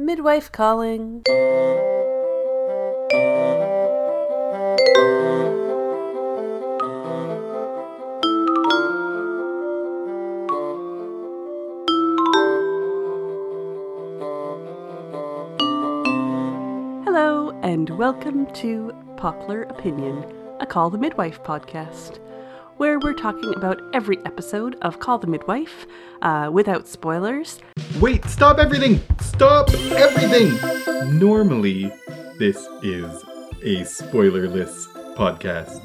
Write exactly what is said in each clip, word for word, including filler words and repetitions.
Midwife calling. Hello, and welcome to Poplar Opinion, a Call the Midwife podcast, where we're talking about every episode of Call the Midwife, uh, without spoilers. Wait, stop everything! Stop everything! Normally, this is a spoilerless podcast,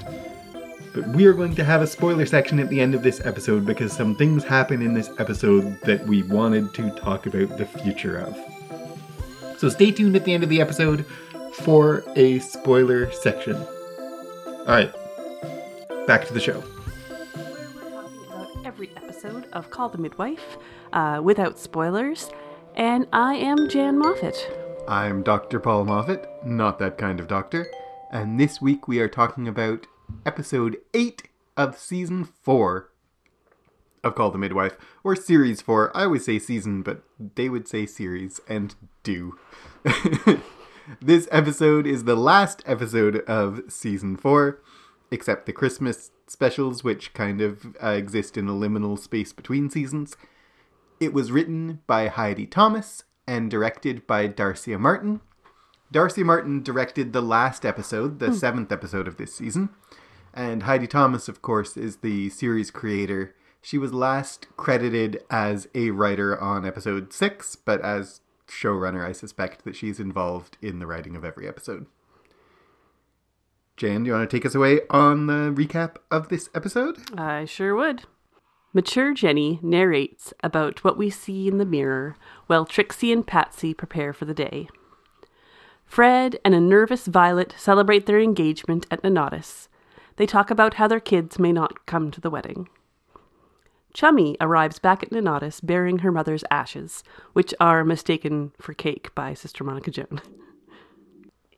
but we are going to have a spoiler section at the end of this episode because some things happen in this episode that we wanted to talk about the future of. So stay tuned at the end of the episode for a spoiler section. Alright, back to the show. Episode of Call the Midwife, uh, without spoilers, and I am Jan Moffat. I'm Doctor Paul Moffat, not that kind of doctor, and this week we are talking about episode eight of season four of Call the Midwife, or series four. I always say season, but they would say series, and do. This episode is the last episode of season four, except the Christmas specials, which kind of uh, exist in a liminal space between seasons. It was written by Heidi Thomas and directed by Darcy Martin. Darcy Martin directed the last episode, the mm. seventh episode of this season. And Heidi Thomas, of course, is the series creator. She was last credited as a writer on episode six, but as showrunner, I suspect that she's involved in the writing of every episode. Jan, do you want to take us away on the recap of this episode? I sure would. Mature Jenny narrates about what we see in the mirror while Trixie and Patsy prepare for the day. Fred and a nervous Violet celebrate their engagement at Nonatus. They talk about how their kids may not come to the wedding. Chummy arrives back at Nonatus bearing her mother's ashes, which are mistaken for cake by Sister Monica Joan.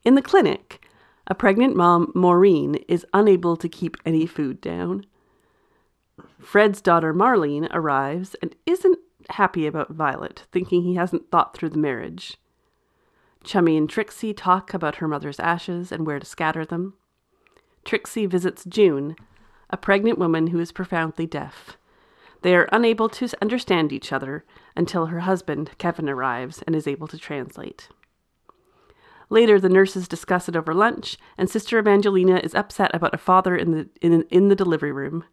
In the clinic, a pregnant mom, Maureen, is unable to keep any food down. Fred's daughter, Marlene, arrives and isn't happy about Violet, thinking he hasn't thought through the marriage. Chummy and Trixie talk about her mother's ashes and where to scatter them. Trixie visits June, a pregnant woman who is profoundly deaf. They are unable to understand each other until her husband, Kevin, arrives and is able to translate. Later, the nurses discuss it over lunch, and Sister Evangelina is upset about a father in the in, in the delivery room.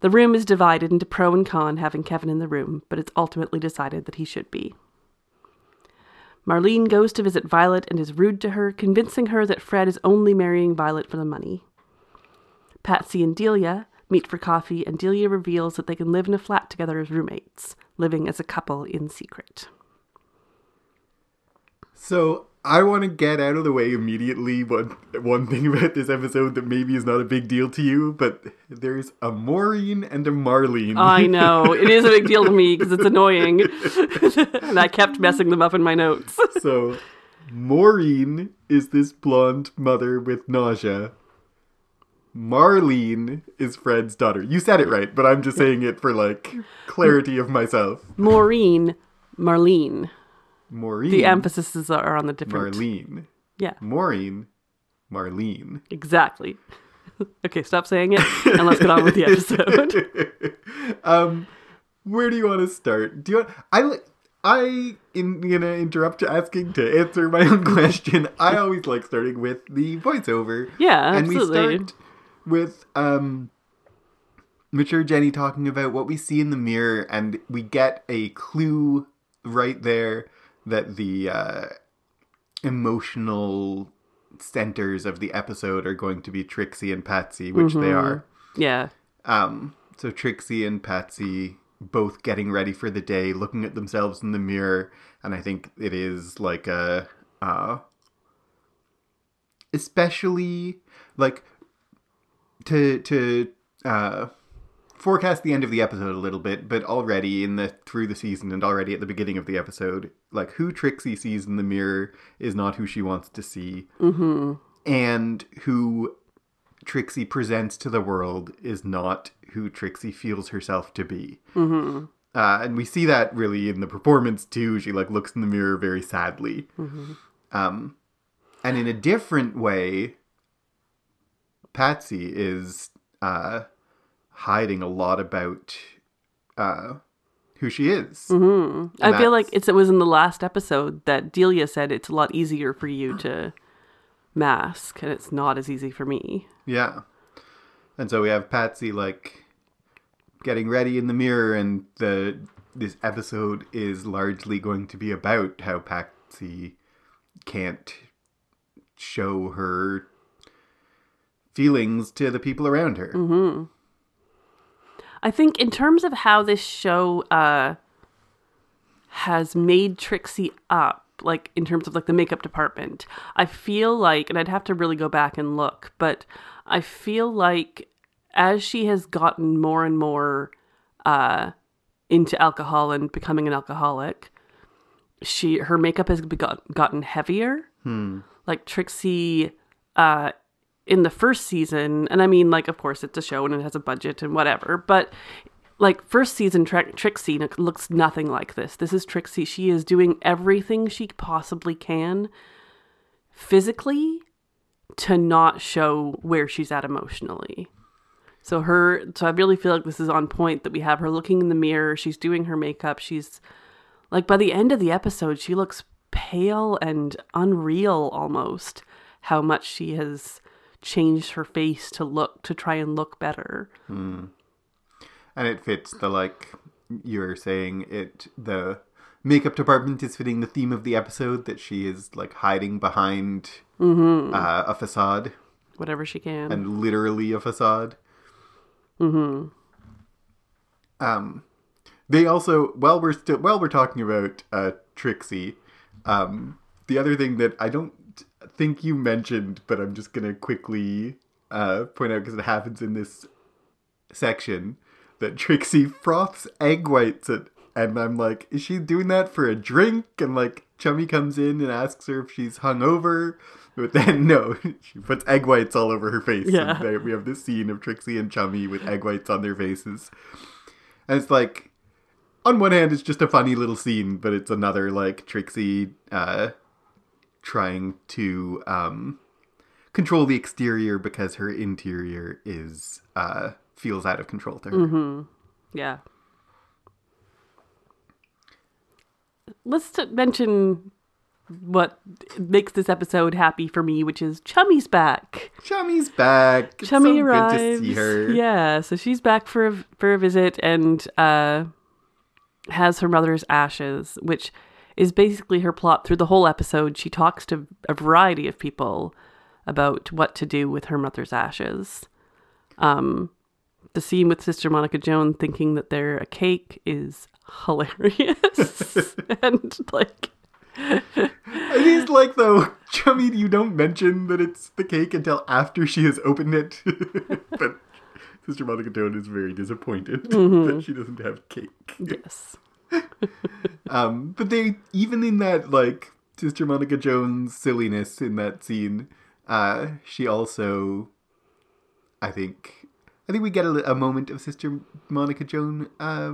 The room is divided into pro and con having Kevin in the room, but it's ultimately decided that he should be. Marlene goes to visit Violet and is rude to her, convincing her that Fred is only marrying Violet for the money. Patsy and Delia meet for coffee, and Delia reveals that they can live in a flat together as roommates, living as a couple in secret. So I want to get out of the way immediately one, one thing about this episode that maybe is not a big deal to you, but there's a Maureen and a Marlene. I know. It is a big deal to me because it's annoying. And I kept messing them up in my notes. So, Maureen is this blonde mother with nausea. Marlene is Fred's daughter. You said it right, but I'm just saying it for, like, clarity of myself. Maureen, Marlene. Maureen. The emphases are on the different. Marlene. Yeah. Maureen. Marlene. Exactly. Okay, stop saying it and let's get on with the episode. um, where do you want to start? Do you want? I I am gonna interrupt asking to answer my own question. I always like starting with the voiceover. Yeah, absolutely. And we start with um. Mature Jenny talking about what we see in the mirror, and we get a clue right there that the uh, emotional centers of the episode are going to be Trixie and Patsy, which mm-hmm. they are. Yeah. Um. So Trixie and Patsy both getting ready for the day, looking at themselves in the mirror, and I think it is like a, uh, especially like to to uh. forecast the end of the episode a little bit, but already in the through the season and already at the beginning of the episode, like who Trixie sees in the mirror is not who she wants to see, mm-hmm. and who Trixie presents to the world is not who Trixie feels herself to be. Mm-hmm. Uh, and we see that really in the performance too. She like looks in the mirror very sadly. Mm-hmm. Um, and in a different way, Patsy is uh, hiding a lot about uh, who she is. Mm-hmm. I feel like it's, it was in the last episode that Delia said it's a lot easier for you to mask, and it's not as easy for me. Yeah. And so we have Patsy like getting ready in the mirror, and the this episode is largely going to be about how Patsy can't show her feelings to the people around her. Mm-hmm. I think in terms of how this show uh, has made Trixie up, like in terms of like the makeup department, I feel like, and I'd have to really go back and look, but I feel like as she has gotten more and more uh, into alcohol and becoming an alcoholic, she her makeup has got, gotten heavier. Hmm. Like Trixie uh, in the first season, and I mean, like, of course, it's a show and it has a budget and whatever, but like first season tra- Trixie looks nothing like this. This is Trixie. She is doing everything she possibly can physically to not show where she's at emotionally. So her, so I really feel like this is on point that we have her looking in the mirror. She's doing her makeup. She's like, by the end of the episode, she looks pale and unreal almost, how much she has changed her face to look, to try and look better. Mm. And it fits the, like, you were saying, it the makeup department is fitting the theme of the episode, that she is, like, hiding behind mm-hmm. uh, a facade. Whatever she can. And literally a facade. Mm-hmm. Um, they also, while we're still, while we're talking about uh, Trixie, um, the other thing that I don't think you mentioned, but I'm just going to quickly uh, point out because it happens in this section, that Trixie froths egg whites at, and I'm like, is she doing that for a drink? And like Chummy comes in and asks her if she's hungover, but then no, she puts egg whites all over her face. Yeah. And they, we have this scene of Trixie and Chummy with egg whites on their faces. And it's like, on one hand, it's just a funny little scene, but it's another like Trixie uh, trying to um, control the exterior because her interior is... Uh, feels out of control to her. Mm-hmm. Yeah. Let's t- mention what makes this episode happy for me, which is Chummy's back. Chummy's back. It's Chummy so arrives. Good to see her. Yeah, so she's back for a, for a visit and uh, has her mother's ashes, which is basically her plot through the whole episode. She talks to a variety of people about what to do with her mother's ashes. Um. The scene with Sister Monica Joan thinking that they're a cake is hilarious. And, like... It is like, though, Chummy, you don't mention that it's the cake until after she has opened it. But Sister Monica Joan is very disappointed mm-hmm. that she doesn't have cake. Yes. um, but they, even in that, like, Sister Monica Joan's silliness in that scene, uh, she also, I think... I think we get a, a moment of Sister Monica Joan uh,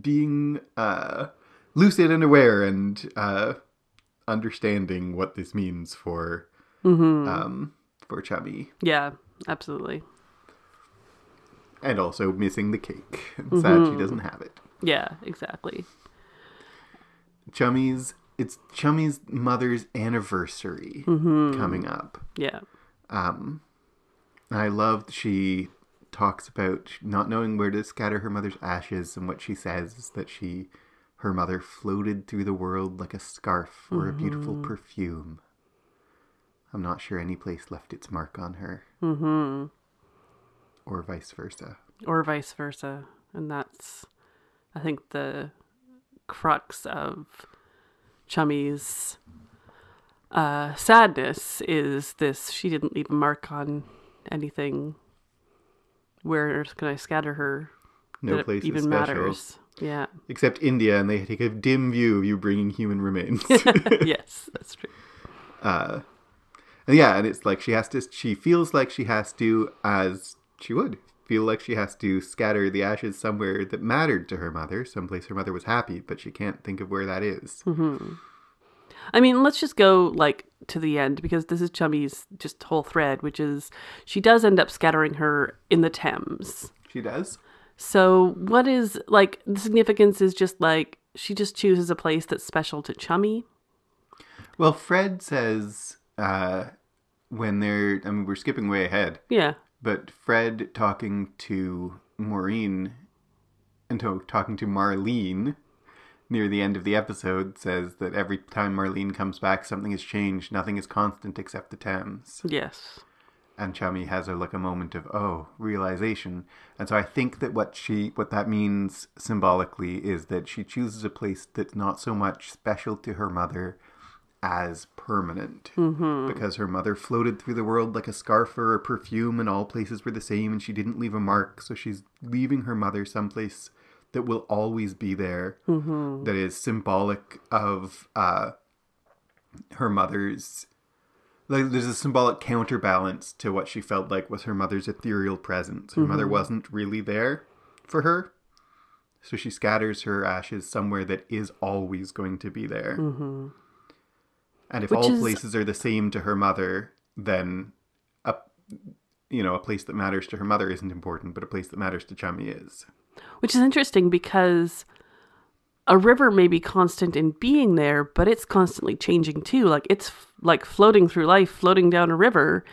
being uh, lucid and aware and uh, understanding what this means for mm-hmm. um, for Chummy. Yeah, absolutely. And also missing the cake. And mm-hmm. sad she doesn't have it. Yeah, exactly. Chummy's it's Chummy's mother's anniversary mm-hmm. coming up. Yeah. Um, I love she. Talks about not knowing where to scatter her mother's ashes, and what she says is that she, her mother floated through the world like a scarf or mm-hmm. a beautiful perfume. I'm not sure any place left its mark on her. Mm-hmm. Or vice versa. Or vice versa. And that's, I think, the crux of Chummy's uh, sadness is this, she didn't leave a mark on anything. Where can I scatter her? No that place it even is matters. Yeah. Except India, and they take a dim view of you bringing human remains. Yes, that's true. Uh, and yeah, and it's like she has to, she feels like she has to, as she would feel like she has to scatter the ashes somewhere that mattered to her mother, someplace her mother was happy, but she can't think of where that is. Mm-hmm. I mean, let's just go, like, to the end, because this is Chummy's just whole thread, which is she does end up scattering her in the Thames. She does? So what is, like, the significance is just, like, she just chooses a place that's special to Chummy. Well, Fred says, uh, when they're, I mean, we're skipping way ahead. Yeah. But Fred talking to Maureen, and to, talking to Marlene near the end of the episode, says that every time Marlene comes back, something has changed. Nothing is constant except the Thames. Yes. And Chummy has a, like a moment of, oh, realization. And so I think that what she, what that means symbolically is that she chooses a place that's not so much special to her mother as permanent, mm-hmm. because her mother floated through the world like a scarf or a perfume, and all places were the same, and she didn't leave a mark. So she's leaving her mother someplace that will always be there, mm-hmm. that is symbolic of uh, her mother's. Like, there's a symbolic counterbalance to what she felt like was her mother's ethereal presence. Her mm-hmm. mother wasn't really there for her, so she scatters her ashes somewhere that is always going to be there. Mm-hmm. And if Which all is... places are the same to her mother, then, a, you know, a place that matters to her mother isn't important, but a place that matters to Chummy is. Which is interesting, because a river may be constant in being there, but it's constantly changing too. Like, it's f- like floating through life, floating down a river.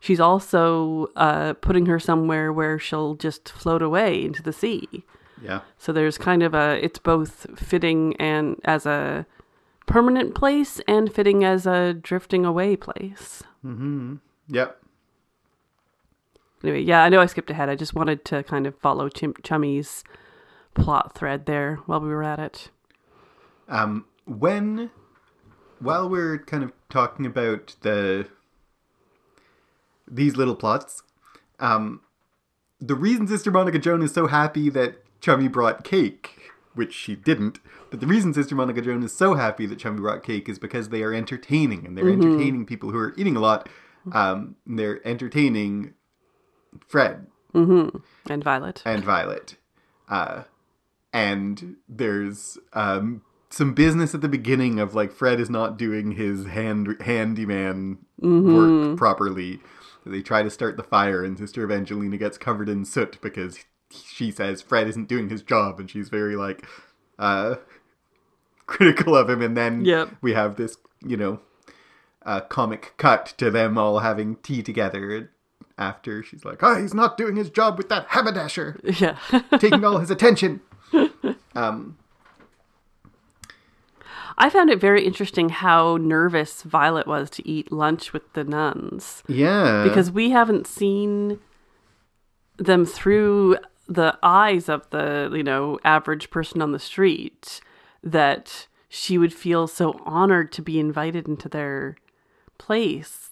She's also uh, putting her somewhere where she'll just float away into the sea. Yeah. So there's kind of a, it's both fitting and as a permanent place, and fitting as a drifting away place. Mm-hmm. Yep. Anyway, yeah, I know I skipped ahead. I just wanted to kind of follow Chim- Chummy's plot thread there while we were at it. Um, when, while we're kind of talking about the, these little plots, um, the reason Sister Monica Joan is so happy that Chummy brought cake, which she didn't, but the reason Sister Monica Joan is so happy that Chummy brought cake is because they are entertaining, and they're mm-hmm. entertaining people who are eating a lot. Um, they're entertaining Fred. Mm-hmm. And Violet. And Violet. Uh, and there's um, some business at the beginning of, like, Fred is not doing his hand handyman mm-hmm. work properly. They try to start the fire, and Sister Evangelina gets covered in soot because she says Fred isn't doing his job, and she's very, like, uh, critical of him. And then yep. we have this, you know, uh, comic cut to them all having tea together after she's like, oh, he's not doing his job with that haberdasher. Yeah. Taking all his attention. Um, I found it very interesting how nervous Violet was to eat lunch with the nuns. Yeah. Because we haven't seen them through the eyes of the, you know, average person on the street, that she would feel so honored to be invited into their place,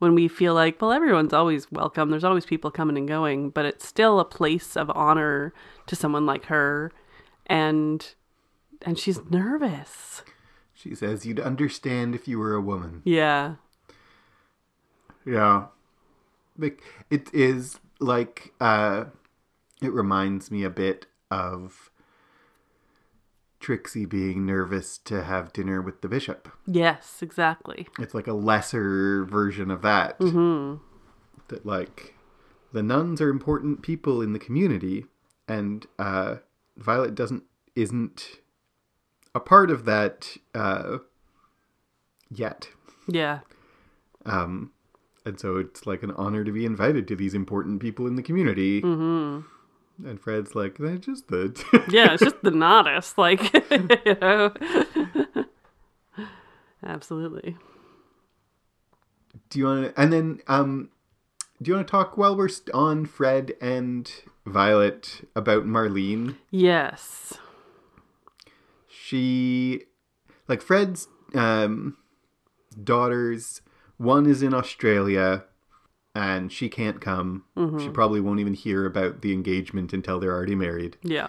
when we feel like, well, everyone's always welcome. There's always people coming and going, but it's still a place of honor to someone like her. And, and she's nervous. She says, you'd understand if you were a woman. Yeah. Yeah. Like, it is like, uh, it reminds me a bit of Trixie being nervous to have dinner with the bishop. Yes, exactly. It's like a lesser version of that. Mm-hmm. That, like, the nuns are important people in the community, and uh, Violet doesn't isn't a part of that uh, yet. Yeah. Um, and so it's like an honor to be invited to these important people in the community. Mm-hmm. And Fred's like, they're just the... yeah, it's just the Nonatus, like, you know. Absolutely. Do you want to... And then, um, do you want to talk while we're on Fred and Violet about Marlene? Yes. She... Like, Fred's um, daughters, one is in Australia... And she can't come. Mm-hmm. She probably won't even hear about the engagement until they're already married. Yeah.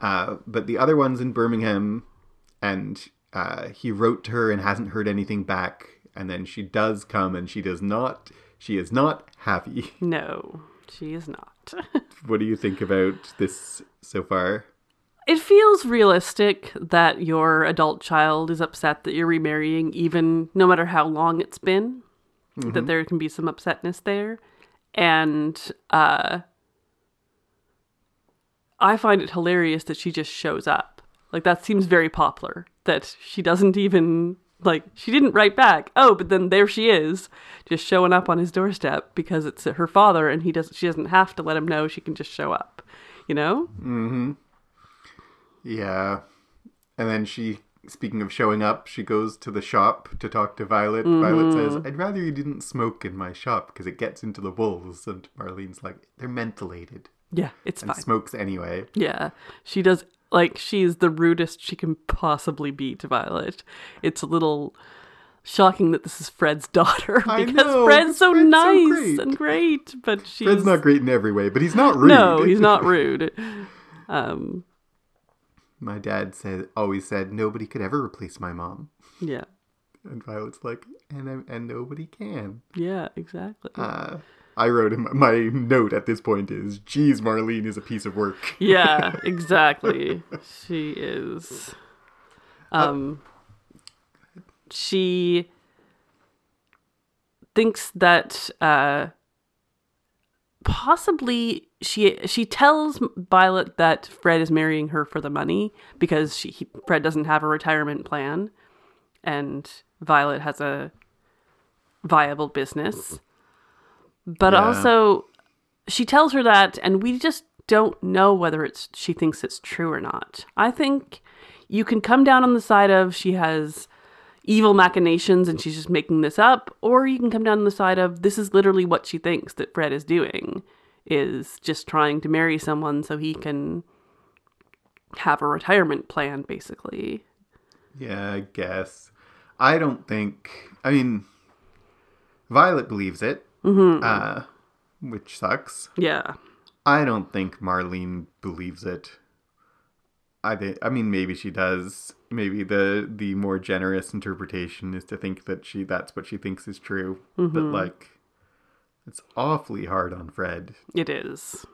Uh, but the other one's in Birmingham, and uh, he wrote to her and hasn't heard anything back. And then she does come, and she does not. She is not happy. No, she is not. that. What do you think about this so far? It feels realistic that your adult child is upset that you're remarrying, even no matter how long it's been, mm-hmm. that there can be some upsetness there. And uh, I find it hilarious that she just shows up. Like, that seems very Poplar, that she doesn't even, like, she didn't write back. Oh, but then there she is, just showing up on his doorstep because it's her father and he doesn't, she doesn't have to let him know. She can just show up, you know? Mm-hmm. Yeah. And then she, speaking of showing up, she goes to the shop to talk to Violet. Mm-hmm. Violet says, I'd rather you didn't smoke in my shop because it gets into the wolves. And Marlene's like, they're mentholated. Yeah, it's and fine. And smokes anyway. Yeah. She does, like, she's the rudest she can possibly be to Violet. It's a little shocking that this is Fred's daughter because know, Fred's so Fred's nice so great. and great. But she's... Fred's not great in every way, but he's not rude. No, he's not rude. Um... My dad said, always said, nobody could ever replace my mom. Yeah. And Violet's like, and I'm, and nobody can. Yeah, exactly. Uh, I wrote in my, my note at this point is, geez, Marlene is a piece of work. Yeah, exactly. She is. Um, uh, she thinks that uh, possibly... She she tells Violet that Fred is marrying her for the money because she he, Fred doesn't have a retirement plan, and Violet has a viable business. But yeah. also, she tells her that, and we just don't know whether it's she thinks it's true or not. I think you can come down on the side of she has evil machinations and she's just making this up, or you can come down on the side of this is literally what she thinks that Fred is doing. Is just trying to marry someone so he can have a retirement plan, basically. Yeah, I guess. I don't think... I mean, Violet believes it, mm-hmm. uh, which sucks. Yeah. I don't think Marlene believes it. I th- I mean, maybe she does. Maybe the, the more generous interpretation is to think that she that's what she thinks is true. Mm-hmm. But, like... It's awfully hard on Fred. It is.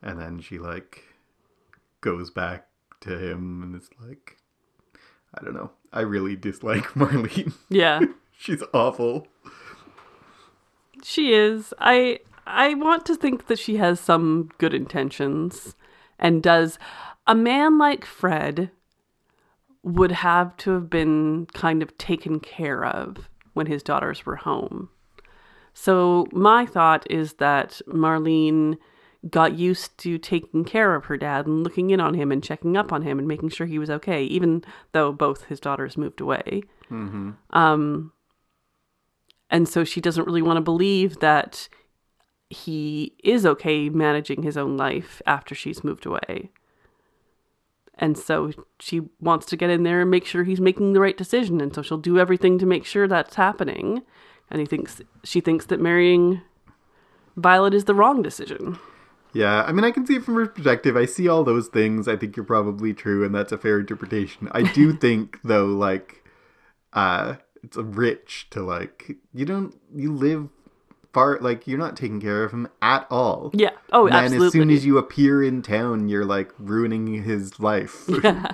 And then she, like, goes back to him and it's like, I don't know. I really dislike Marlene. Yeah. She's awful. She is. I I want to think that she has some good intentions and does. A man like Fred would have to have been kind of taken care of when his daughters were home. So my thought is that Marlene got used to taking care of her dad and looking in on him and checking up on him and making sure he was okay, even though both his daughters moved away. Mm-hmm. Um, and so she doesn't really want to believe that he is okay managing his own life after she's moved away. And so she wants to get in there and make sure he's making the right decision. And so she'll do everything to make sure that's happening. And he thinks she thinks that marrying Violet is the wrong decision. Yeah, I mean, I can see it from her perspective. I see all those things. I think you're probably true, and that's a fair interpretation. I do think, though, like, uh, it's rich to, like, you don't, you live far, like, you're not taking care of him at all. Yeah, oh, and absolutely. And as soon as you appear in town, you're, like, ruining his life. Yeah.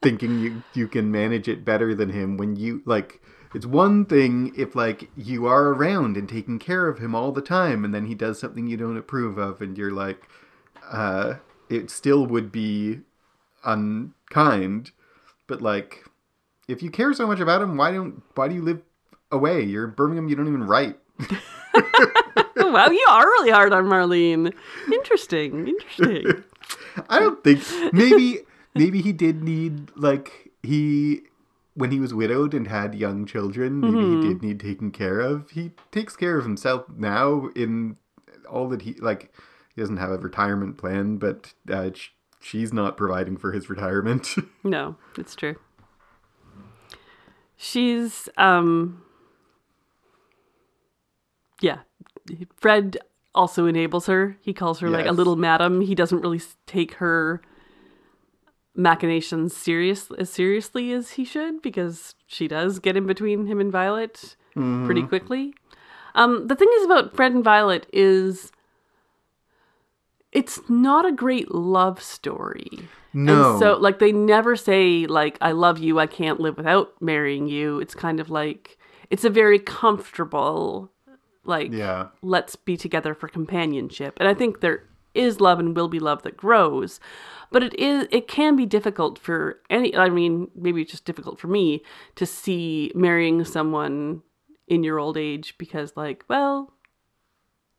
Thinking you, you can manage it better than him when you, like... It's one thing if, like, you are around and taking care of him all the time and then he does something you don't approve of and you're like, uh, it still would be unkind. But, like, if you care so much about him, why don't why do you live away? You're in Birmingham, you don't even write. Wow, you are really hard on Marlene. Interesting, interesting. I don't think... Maybe, maybe he did need, like, he... When he was widowed and had young children, maybe mm-hmm. he did need taken care of. He takes care of himself now in all that he, like, he doesn't have a retirement plan, but uh, sh- she's not providing for his retirement. No, it's true. She's, um, yeah. Fred also enables her. He calls her, yes. like, a little madam. He doesn't really take her... machinations serious as seriously as he should, because she does get in between him and Violet mm-hmm. pretty quickly. Um, the thing is about Fred and Violet is it's not a great love story. No. And so, like, they never say, like, I love you, I can't live without marrying you. It's kind of like, it's a very comfortable, like, yeah. let's be together for companionship. And I think there is love and will be love that grows. But it is it can be difficult for any, I mean, maybe it's just difficult for me to see marrying someone in your old age because, like, well,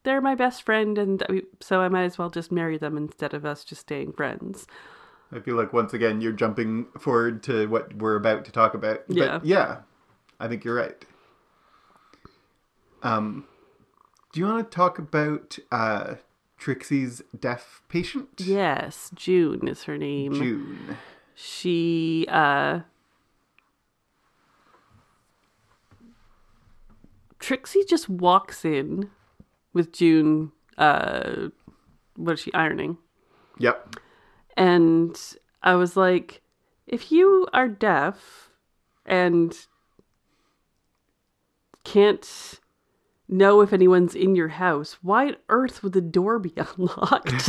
they're my best friend, and so I might as well just marry them instead of us just staying friends. I feel like, once again, you're jumping forward to what we're about to talk about. But yeah. yeah, I think you're right. Um, do you want to talk about uh, Trixie's deaf patient? Yes, June is her name. June. She... Uh... Trixie just walks in... with June, uh, what is she, ironing? Yep. And I was like, if you are deaf and can't know if anyone's in your house, why on earth would the door be unlocked?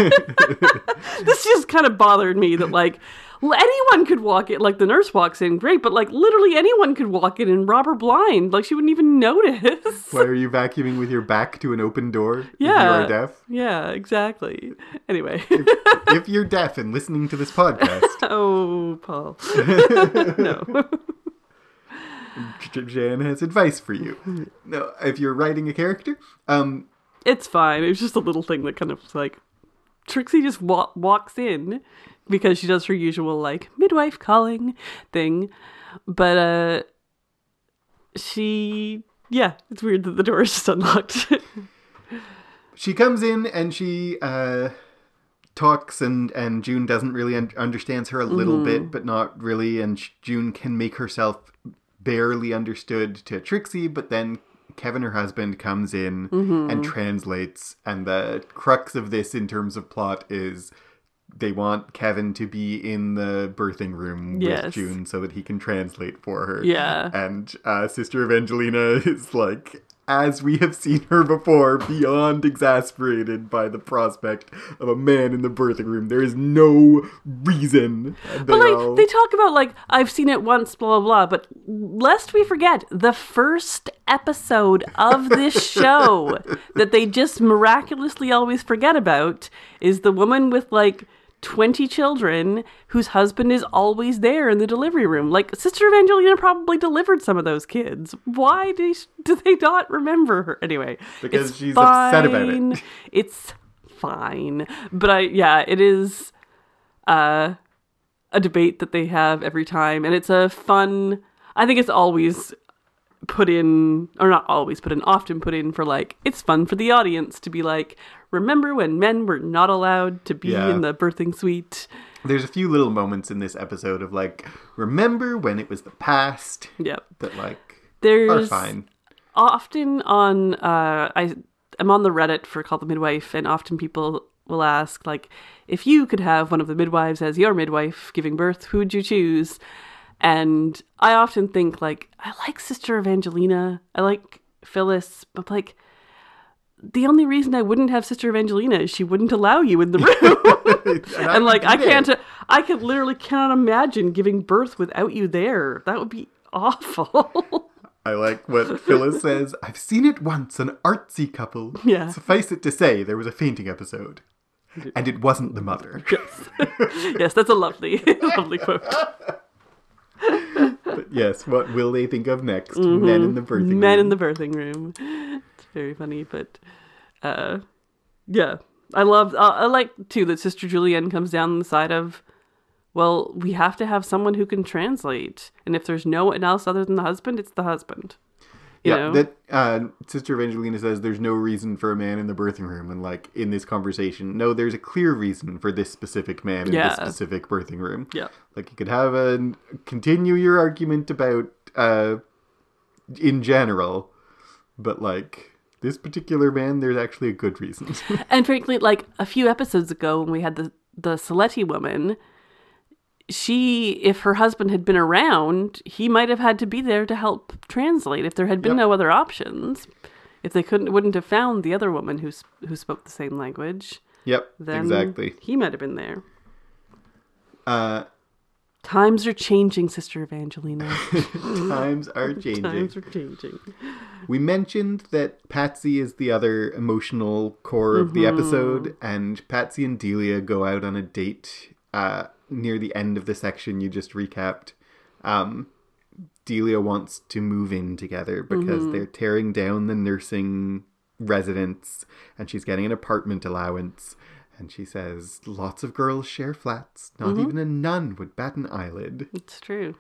This just kind of bothered me that, like, anyone could walk in. Like, the nurse walks in, great, but, like, literally anyone could walk in and rob her blind. Like, she wouldn't even notice. Why are you vacuuming with your back to an open door yeah. if you are deaf? Yeah, exactly. Anyway. if, if you're deaf and listening to this podcast. Oh, Paul. No. Jan has advice for you. No, if you're writing a character, um, it's fine. It was just a little thing that kind of was like, Trixie just wa- walks in because she does her usual, like, midwife calling thing. But uh, she, yeah, it's weird that the door is just unlocked. She comes in and she uh, talks, and, and June doesn't really un- understands her a little mm. bit, but not really. And she, June can make herself barely understood to Trixie, but then Kevin, her husband, comes in mm-hmm. and translates. And the crux of this in terms of plot is they want Kevin to be in the birthing room yes. with June so that he can translate for her. Yeah. And uh, Sister Evangelina is, like, as we have seen her before, beyond exasperated by the prospect of a man in the birthing room. There is no reason. But, like, all... they talk about, like, I've seen it once, blah, blah, blah. But lest we forget, the first episode of this show that they just miraculously always forget about is the woman with, like, twenty children whose husband is always there in the delivery room. Like, Sister Evangelina probably delivered some of those kids. Why do, do they not remember her? Anyway, because she's fine. Upset about it. It's fine. But I, yeah, it is uh, a debate that they have every time. And it's a fun, I think it's always put in, or not always put in, often put in for, like, it's fun for the audience to be like, remember when men were not allowed to be yeah. in the birthing suite? There's a few little moments in this episode of, like, remember when it was the past? Yep. That, like, there's are fine. Often on, uh, I am on the Reddit for Call the Midwife, and often people will ask, like, if you could have one of the midwives as your midwife giving birth, who would you choose? And I often think, like, I like Sister Evangelina. I like Phyllis, but, like, the only reason I wouldn't have Sister Evangelina is she wouldn't allow you in the room. and, and like, I can't, it. I could literally cannot imagine giving birth without you there. That would be awful. I like what Phyllis says. I've seen it once, an artsy couple. Yeah. Suffice it to say, there was a fainting episode. And it wasn't the mother. Yes. Yes, that's a lovely, lovely quote. But yes, what will they think of next? Mm-hmm. Men in the birthing room. Men in the birthing room. Very funny, but uh yeah I love uh, I like too that Sister Julienne comes down the side of, well, we have to have someone who can translate, and if there's no one else other than the husband, it's the husband, you yeah know? That uh Sister Evangelina says there's no reason for a man in the birthing room, and, like, in this conversation, no, there's a clear reason for this specific man in yeah. this specific birthing room. Yeah, like, you could have a continue your argument about uh in general, but, like, this particular man, there's actually a good reason. And frankly, like, a few episodes ago when we had the, the Saletti woman, she, if her husband had been around, he might have had to be there to help translate if there had been yep. no other options. If they couldn't, wouldn't have found the other woman who, who spoke the same language. Yep, then exactly. He might have been there. Uh, Times are changing, Sister Evangelina. Times are changing. Times are changing. We mentioned that Patsy is the other emotional core of mm-hmm. the episode, and Patsy and Delia go out on a date uh, near the end of the section you just recapped. Um, Delia wants to move in together because mm-hmm. they're tearing down the nursing residence, and she's getting an apartment allowance. And she says, lots of girls share flats. Not mm-hmm. even a nun would bat an eyelid. It's true.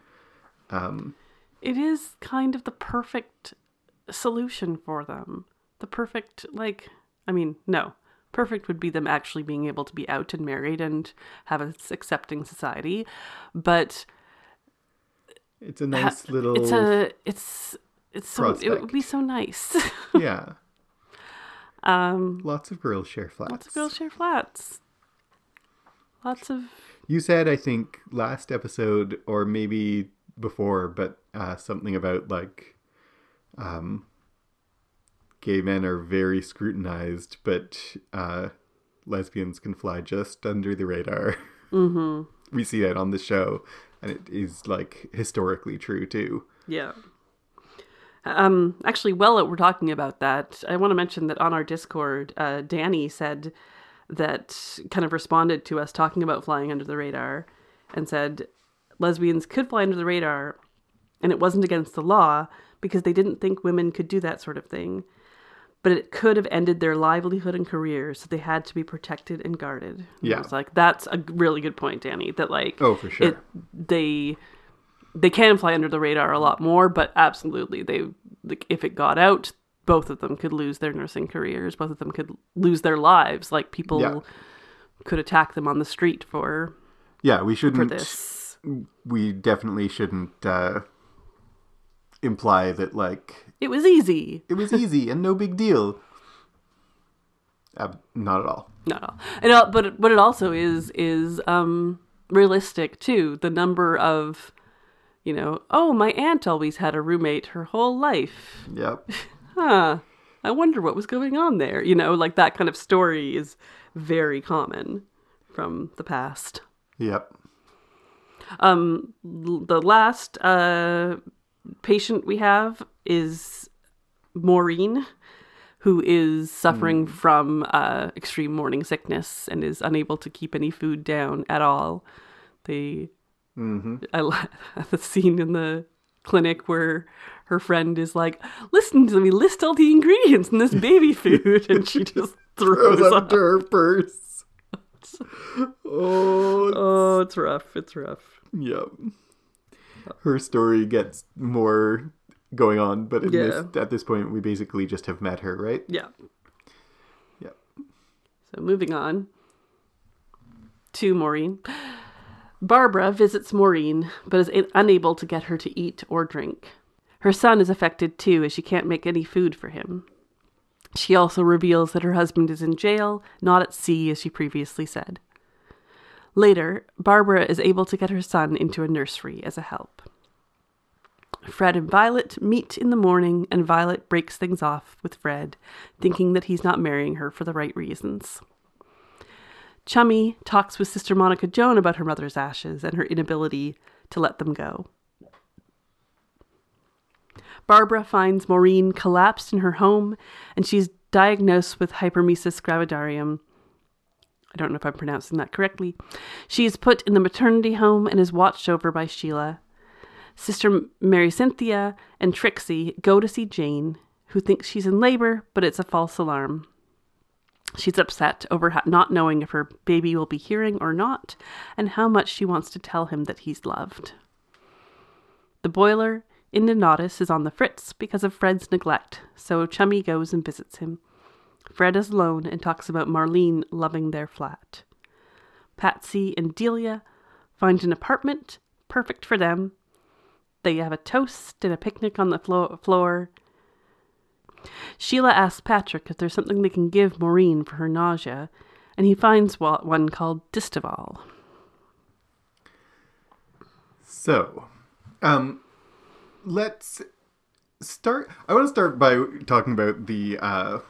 Um, it is kind of the perfect solution for them. The perfect, like, I mean, no. Perfect would be them actually being able to be out and married and have an accepting society. But... It's a nice ha- little... It's a... It's... It's so... Prospect. It would be so nice. Yeah. Um, lots of girls share flats. Lots of girls share flats. Lots of... You said, I think, last episode, or maybe before, but uh, something about, like, um, gay men are very scrutinized, but uh, lesbians can fly just under the radar. Mm-hmm. We see that on the show, and it is, like, historically true, too. Yeah. Um, actually, while we're talking about that, I want to mention that on our Discord, uh, Danny said that, kind of responded to us talking about flying under the radar, and said lesbians could fly under the radar and it wasn't against the law because they didn't think women could do that sort of thing, but it could have ended their livelihood and careers, so they had to be protected and guarded. Yeah. And I was like, that's a really good point, Danny, that like, oh, for sure. It, they... They can fly under the radar a lot more, but absolutely, they like if it got out, both of them could lose their nursing careers. Both of them could lose their lives. Like people yeah. could attack them on the street for yeah. We shouldn't. For this. We definitely shouldn't uh, imply that like it was easy. It was easy and no big deal. Uh, not at all. Not at all. And uh, but what it also is is um, realistic too. The number of You know, oh, my aunt always had a roommate her whole life. Yep. Huh. I wonder what was going on there. You know, like that kind of story is very common from the past. Yep. Um, the last uh, patient we have is Maureen, who is suffering mm. from uh, extreme morning sickness and is unable to keep any food down at all. They... Mm-hmm. I love the scene in the clinic where her friend is like, listen to me, list all the ingredients in this baby food. And she just throws, throws up to her purse. oh, it's... oh, it's rough. It's rough. Yep. Her story gets more going on, but in yeah. this, at this point, we basically just have met her, right? Yeah. Yep. So moving on to Maureen. Barbara visits Maureen, but is unable to get her to eat or drink. Her son is affected too, as she can't make any food for him. She also reveals that her husband is in jail, not at sea, as she previously said. Later, Barbara is able to get her son into a nursery as a help. Fred and Violet meet in the morning, and Violet breaks things off with Fred, thinking that he's not marrying her for the right reasons. Chummy talks with Sister Monica Joan about her mother's ashes and her inability to let them go. Barbara finds Maureen collapsed in her home, and she's diagnosed with hyperemesis gravidarum. I don't know if I'm pronouncing that correctly. She is put in the maternity home and is watched over by Sheila. Sister Mary Cynthia and Trixie go to see Jane, who thinks she's in labor, but it's a false alarm. She's upset over ha- not knowing if her baby will be hearing or not, and how much she wants to tell him that he's loved. The boiler in Nonatus is on the fritz because of Fred's neglect, so Chummy goes and visits him. Fred is alone and talks about Marlene loving their flat. Patsy and Delia find an apartment perfect for them. They have a toast and a picnic on the flo- floor. Sheila asks Patrick if there's something they can give Maureen for her nausea, and he finds one called Distaval. So, um, let's start... I want to start by talking about the, uh,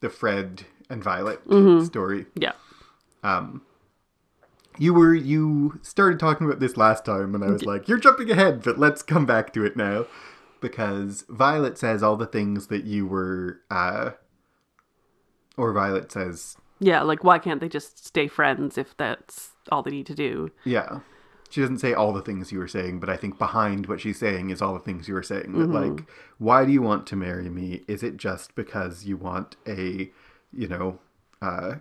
the Fred and Violet mm-hmm. story. Yeah. Um, you were, you started talking about this last time, and I was like, you're jumping ahead, but let's come back to it now. Because Violet says all the things that you were, uh, or Violet says... Yeah, like, why can't they just stay friends if that's all they need to do? Yeah. She doesn't say all the things you were saying, but I think behind what she's saying is all the things you were saying. That, mm-hmm. like, why do you want to marry me? Is it just because you want a, you know, uh,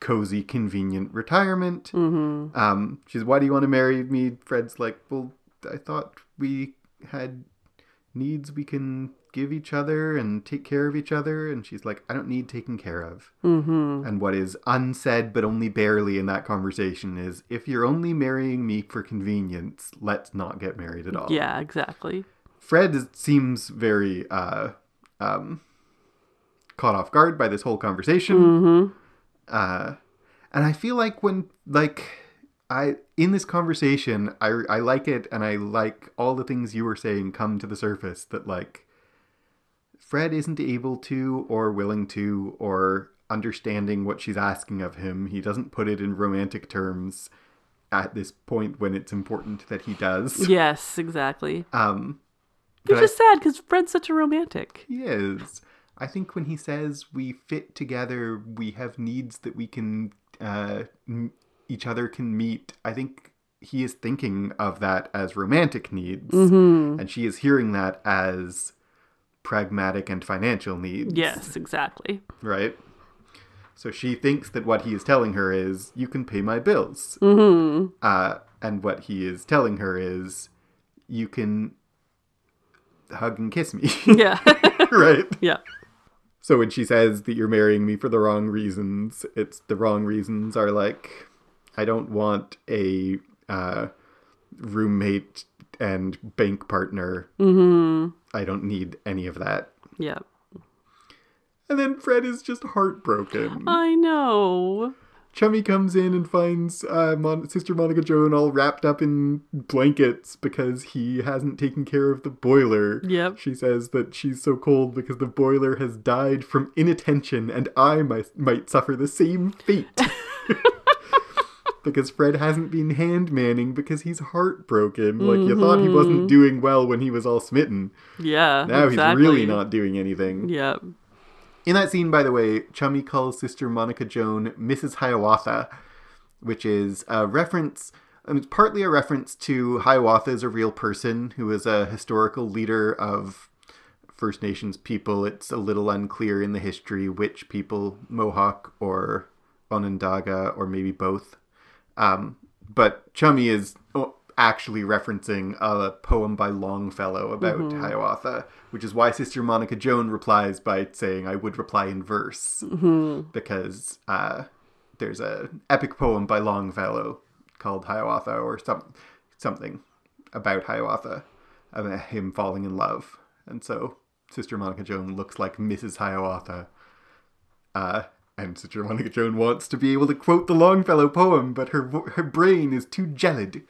cozy, convenient retirement? Mm-hmm. Um, she says, why do you want to marry me? Fred's like, well, I thought we had needs we can give each other and take care of each other. And she's like, I don't need taken care of. Mm-hmm. And what is unsaid, but only barely in that conversation, is if you're only marrying me for convenience, let's not get married at all. Yeah, exactly. Fred is, seems very uh, um, caught off guard by this whole conversation. Mm-hmm. Uh, and I feel like when, like... I in this conversation, I, I like it, and I like all the things you were saying come to the surface, that, like, Fred isn't able to or willing to or understanding what she's asking of him. He doesn't put it in romantic terms at this point when it's important that he does. Yes, exactly. Um, Which is sad, because Fred's such a romantic. He is. I think when he says, we fit together, we have needs that we can... Uh, m- each other can meet, I think he is thinking of that as romantic needs, mm-hmm. and she is hearing that as pragmatic and financial needs. Yes, exactly. Right? So she thinks that what he is telling her is, you can pay my bills. Mm-hmm. Uh, and what he is telling her is, you can hug and kiss me. Yeah. Right? Yeah. So when she says that you're marrying me for the wrong reasons, it's the wrong reasons are like... I don't want a uh, roommate and bank partner. Mm-hmm. I don't need any of that. Yeah. And then Fred is just heartbroken. I know. Chummy comes in and finds uh, Mon- Sister Monica Joan all wrapped up in blankets because he hasn't taken care of the boiler. Yep. She says that she's so cold because the boiler has died from inattention and I might, might suffer the same fate. Because Fred hasn't been hand-manning because he's heartbroken. Like, mm-hmm. you thought he wasn't doing well when he was all smitten. Yeah, now exactly. He's really not doing anything. Yeah. In that scene, by the way, Chummy calls Sister Monica Joan Missus Hiawatha, which is a reference... I mean, it's partly a reference to Hiawatha as a real person who is a historical leader of First Nations people. It's a little unclear in the history which people, Mohawk or Onondaga, or maybe both... Um, but Chummy is actually referencing a poem by Longfellow about mm-hmm. Hiawatha, which is why Sister Monica Joan replies by saying, I would reply in verse, mm-hmm. because uh, there's an epic poem by Longfellow called Hiawatha or some, something about Hiawatha, about him falling in love. And so Sister Monica Joan looks like Missus Hiawatha. Uh And Sister Monica Joan wants to be able to quote the Longfellow poem, but her her brain is too gelid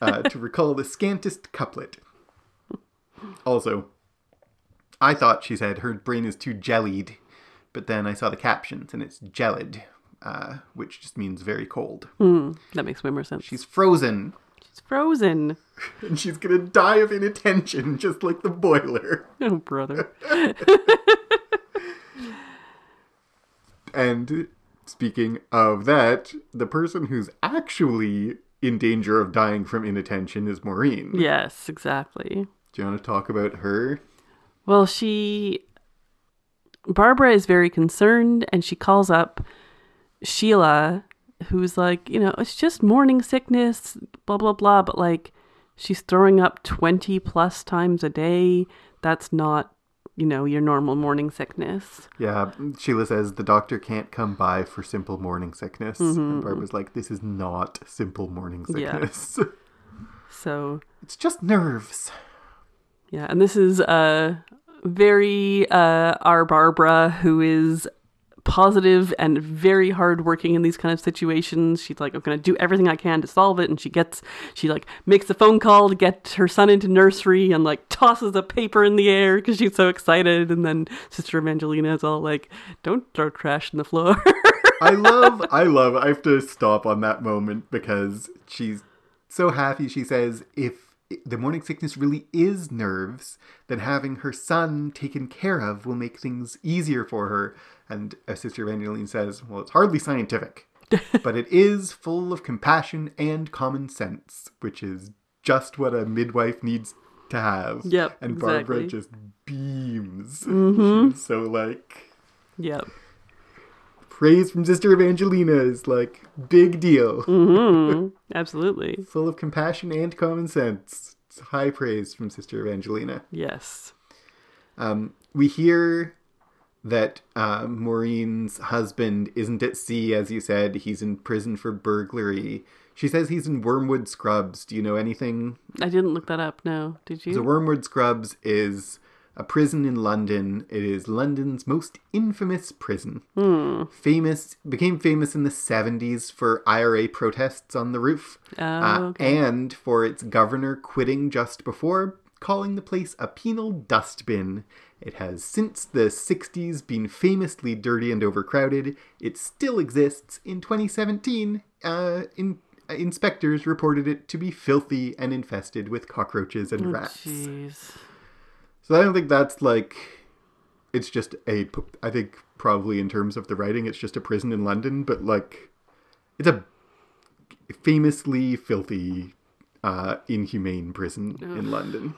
uh, to recall the scantest couplet. Also, I thought she said her brain is too jellied, but then I saw the captions and it's gelid, uh, which just means very cold. Mm, that makes way more sense. She's frozen. She's frozen. And she's going to die of inattention, just like the boiler. Oh, brother. And speaking of that, the person who's actually in danger of dying from inattention is Maureen. Yes, exactly. Do you want to talk about her? Well, she... Barbara is very concerned, and she calls up Sheila, who's like, you know, it's just morning sickness, blah, blah, blah. But, like, she's throwing up twenty plus times a day. That's not... you know, your normal morning sickness. Yeah. Sheila says the doctor can't come by for simple morning sickness. Mm-hmm. And Barbara's like, this is not simple morning sickness. Yeah. So. It's just nerves. Yeah. And this is uh, very uh, our Barbara, who is positive and very hardworking in these kind of situations. She's like, I'm going to do everything I can to solve it. And she gets, she like makes the phone call to get her son into nursery and like tosses a paper in the air because she's so excited. And then Sister Evangelina is all like, don't throw trash on the floor. I love, I love, I have to stop on that moment because she's so happy. She says, if the morning sickness really is nerves, then having her son taken care of will make things easier for her. And as Sister Evangeline says, well, it's hardly scientific, but it is full of compassion and common sense, which is just what a midwife needs to have. Yep, and Barbara exactly. just beams. Mm-hmm. She's so like... Yep. Praise from Sister Evangelina is like big deal. Mm-hmm. Absolutely. Full of compassion and common sense. It's high praise from Sister Evangelina. Yes. Um, we hear that uh, Maureen's husband isn't at sea, as you said. He's in prison for burglary. She says he's in Wormwood Scrubs. Do you know anything? I didn't look that up, no. Did you? So Wormwood Scrubs is... a prison in London. It is London's most infamous prison. Hmm. Famous, became famous in the seventies for I R A protests on the roof. Oh, uh, okay. And for its governor quitting just before, calling the place a penal dustbin. It has since the sixties been famously dirty and overcrowded. It still exists. In twenty seventeen, uh, in, uh, inspectors reported it to be filthy and infested with cockroaches and oh, rats. Jeez. So I don't think that's like, it's just a, I think probably in terms of the writing, it's just a prison in London, but like, it's a famously filthy, uh, inhumane prison Ugh. in London.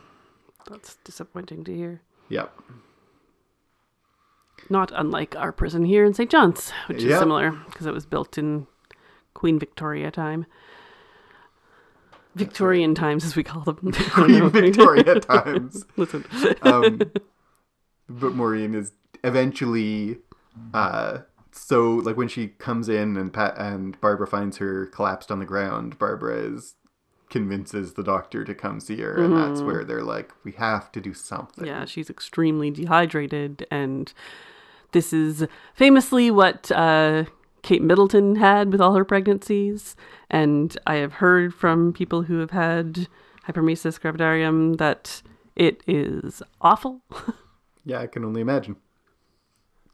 That's disappointing to hear. Yep. Not unlike our prison here in Saint John's, which yep. is similar because it was built in Queen Victoria time. Victorian times, as we call them. Queen Victoria times. Listen. um, but Maureen is eventually, uh, so like when she comes in and Pat and Barbara finds her collapsed on the ground, Barbara is convinces the doctor to come see her, and mm-hmm. that's where they're like, we have to do something. Yeah, she's extremely dehydrated, and this is famously what... Uh, Kate Middleton had with all her pregnancies, and I have heard from people who have had hyperemesis gravidarium that it is awful. Yeah, I can only imagine.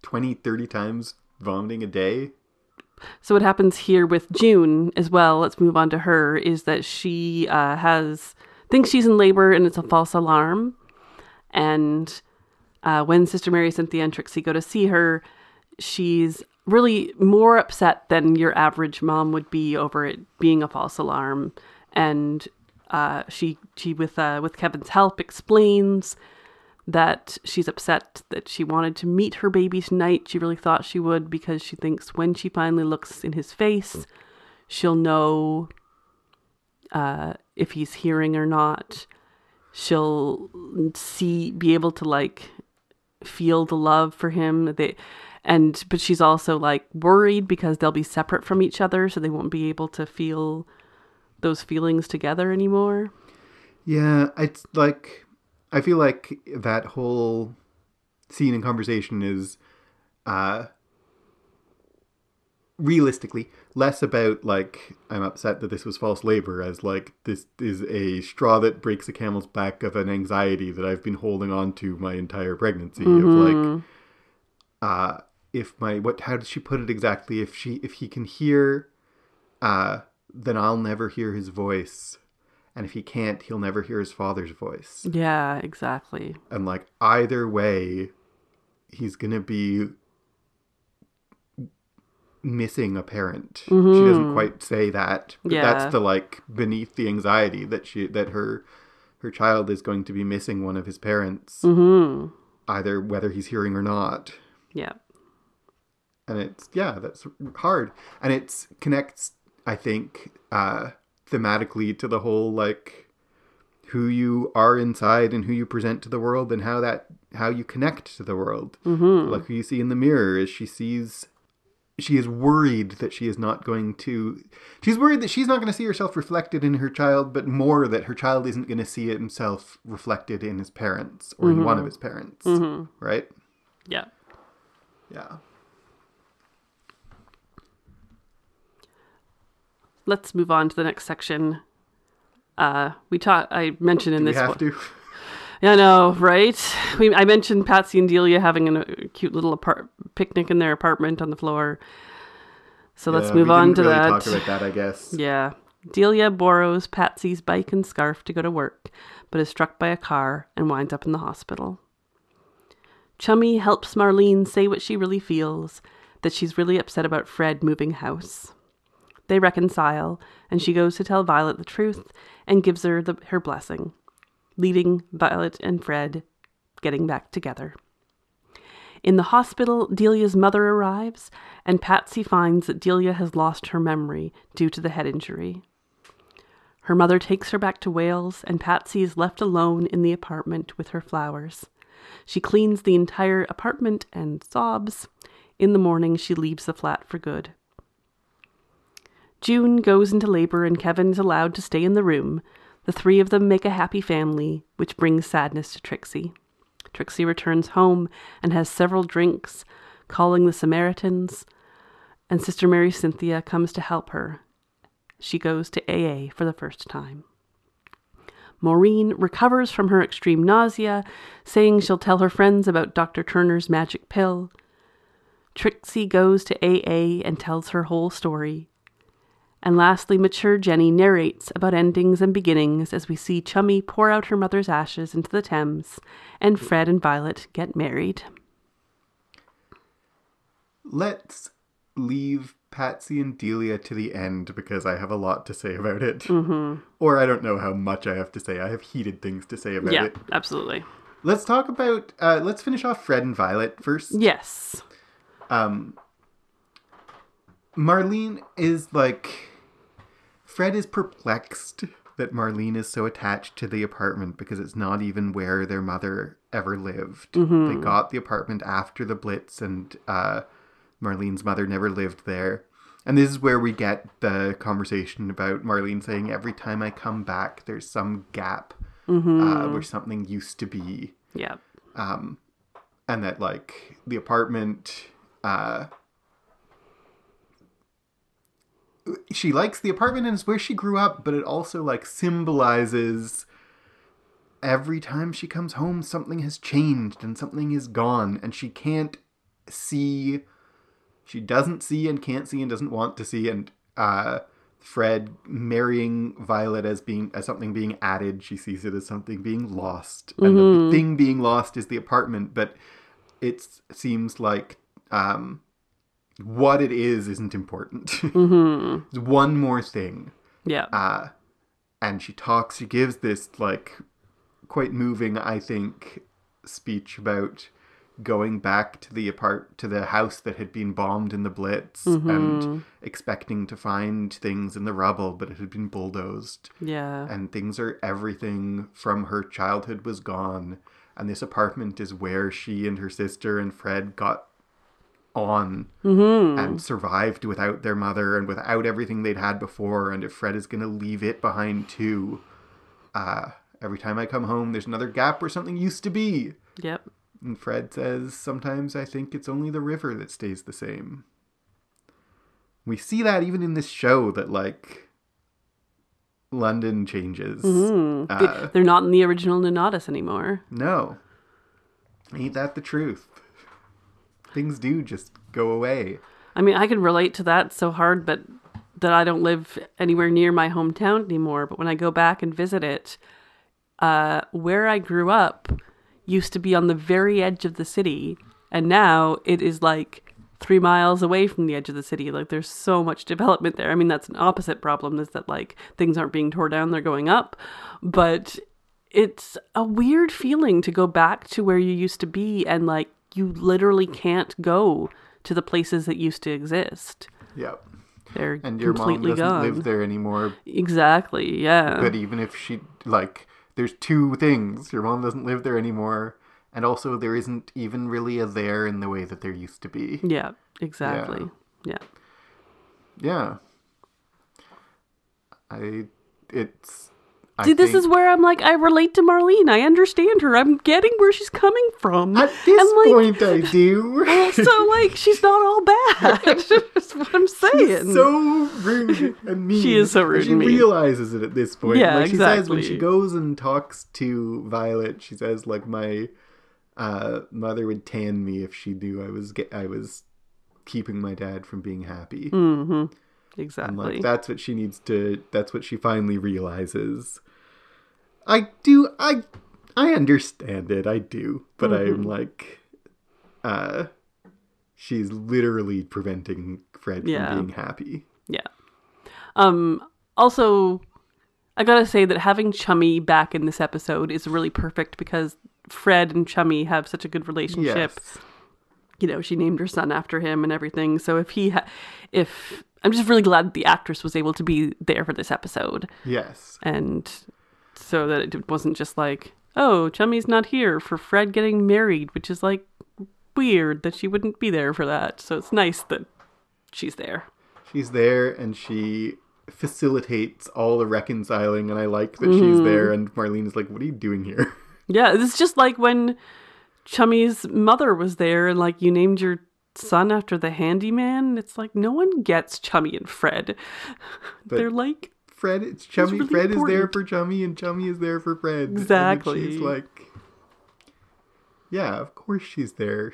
twenty, thirty times vomiting a day. So what happens here with June as well, let's move on to her, is that she uh, has thinks she's in labor and it's a false alarm. And uh, when Sister Mary Cynthia and Trixie go to see her, she's really more upset than your average mom would be over it being a false alarm. And uh, she, she with uh, with Kevin's help, explains that she's upset that she wanted to meet her baby tonight. She really thought she would because she thinks when she finally looks in his face, she'll know uh, if he's hearing or not. She'll see, be able to like feel the love for him. They... And, but she's also like worried because they'll be separate from each other. So they won't be able to feel those feelings together anymore. Yeah. It's like, I feel like that whole scene and conversation is, uh, realistically less about like, I'm upset that this was false labor, as like, this is a straw that breaks the camel's back of an anxiety that I've been holding on to my entire pregnancy mm-hmm. of like, uh, if my, what, how does she put it exactly? If she, if he can hear, uh, then I'll never hear his voice. And if he can't, he'll never hear his father's voice. Yeah, exactly. And like, either way, he's going to be missing a parent. Mm-hmm. She doesn't quite say that, but yeah. that's the like beneath the anxiety that she, that her, her child is going to be missing one of his parents, mm-hmm. either whether he's hearing or not. Yeah. And it's, yeah, that's hard. And it connects, I think, uh, thematically to the whole, like, who you are inside and who you present to the world and how that, how you connect to the world. Mm-hmm. Like who you see in the mirror is she sees, she is worried that she is not going to, she's worried that she's not going to see herself reflected in her child, but more that her child isn't going to see it himself reflected in his parents or mm-hmm. in one of his parents. Mm-hmm. Right? Yeah. Yeah. let's move on to the next section. Uh, we taught. I mentioned in Do this. We have one, to. Yeah, I know, right? We. I mentioned Patsy and Delia having an, a cute little apart- picnic in their apartment on the floor. So yeah, let's move we on didn't to really that. Talk about that, I guess. Yeah. Delia borrows Patsy's bike and scarf to go to work, but is struck by a car and winds up in the hospital. Chummy helps Marlene say what she really feels, that she's really upset about Fred moving house. They reconcile, and she goes to tell Violet the truth and gives her the, her blessing, leading Violet and Fred getting back together. In the hospital, Delia's mother arrives, and Patsy finds that Delia has lost her memory due to the head injury. Her mother takes her back to Wales, and Patsy is left alone in the apartment with her flowers. She cleans the entire apartment and sobs. In the morning, she leaves the flat for good. June goes into labor, and Kevin is allowed to stay in the room. The three of them make a happy family, which brings sadness to Trixie. Trixie returns home and has several drinks, calling the Samaritans, and Sister Mary Cynthia comes to help her. She goes to A A for the first time. Maureen recovers from her extreme nausea, saying she'll tell her friends about Doctor Turner's magic pill. Trixie goes to A A and tells her whole story. And lastly, mature Jenny narrates about endings and beginnings as we see Chummy pour out her mother's ashes into the Thames, and Fred and Violet get married. Let's leave Patsy and Delia to the end because I have a lot to say about it. Mm-hmm. Or I don't know how much I have to say. I have heated things to say about yeah, it. Yeah, absolutely. Let's talk about, uh, let's finish off Fred and Violet first. Yes. Um, Marlene is like... Fred is perplexed that Marlene is so attached to the apartment because it's not even where their mother ever lived. Mm-hmm. They got the apartment after the Blitz, and uh, Marlene's mother never lived there. And this is where we get the conversation about Marlene saying, every time I come back, there's some gap mm-hmm. uh, where something used to be. Yeah. Um, and that, like, the apartment... Uh, She likes the apartment and it's where she grew up, but it also, like, symbolizes every time she comes home, something has changed and something is gone. And she can't see, she doesn't see and can't see and doesn't want to see. And uh, Fred marrying Violet as being as something being added, she sees it as something being lost. Mm-hmm. And the thing being lost is the apartment, but it seems like... Um, what it is isn't important. Mm-hmm. One more thing. Yeah. Uh, and she talks, she gives this, like, quite moving, I think, speech about going back to the apart- to the house that had been bombed in the Blitz mm-hmm. and expecting to find things in the rubble, but it had been bulldozed. Yeah. And things are everything from her childhood was gone. And this apartment is where she and her sister and Fred got on mm-hmm. and survived without their mother and without everything they'd had before. And if Fred is going to leave it behind too, uh, every time I come home, there's another gap where something used to be. Yep. And Fred says, sometimes I think it's only the river that stays the same. We see that even in this show that, like, London changes. Mm-hmm. Uh, They're not in the original Nonatus anymore. No. Ain't that the truth? Things do just go away. I mean, I can relate to that so hard, but that I don't live anywhere near my hometown anymore. But when I go back and visit it, uh, where I grew up used to be on the very edge of the city. And now it is like three miles away from the edge of the city. Like, there's so much development there. I mean, that's an opposite problem, is that, like, things aren't being torn down, they're going up. But it's a weird feeling to go back to where you used to be and, like, you literally can't go to the places that used to exist. Yep. They're and your completely mom doesn't gone. Live there anymore. Exactly, yeah. But even if she, like, there's two things. Your mom doesn't live there anymore, and also there isn't even really a there in the way that there used to be. Yeah, exactly. Yeah. Yeah. yeah. I, it's See, I this think, is where I'm like, I relate to Marlene. I understand her. I'm getting where she's coming from. At this like, point, I do. Also, like, she's not all bad. That's what I'm saying. She's so rude and mean. She is so rude and, and mean. She realizes it at this point. Yeah, like, she exactly. says when she goes and talks to Violet, she says, like, my uh, mother would tan me if she knew I was, ge- I was keeping my dad from being happy. Mm-hmm. Exactly. And, like, that's what she needs to, that's what she finally realizes. I do, I, I understand it, I do, but mm-hmm. I'm like, uh, she's literally preventing Fred yeah. from being happy. Yeah. Um, also, I gotta say that having Chummy back in this episode is really perfect because Fred and Chummy have such a good relationship. Yes. You know, she named her son after him and everything. So if he, ha- if, I'm just really glad that the actress was able to be there for this episode. Yes. And so that it wasn't just like, oh, Chummy's not here for Fred getting married, which is like weird that she wouldn't be there for that. So it's nice that she's there. She's there and she facilitates all the reconciling. And I like that mm-hmm. she's there. And Marlene is like, what are you doing here? Yeah, it's just like when Chummy's mother was there and like you named your son after the handyman. It's like no one gets Chummy and Fred. But they're like Fred. It's Chummy. It's really Fred important. Is there for Chummy, and Chummy is there for Fred. Exactly. And she's like, yeah, of course she's there.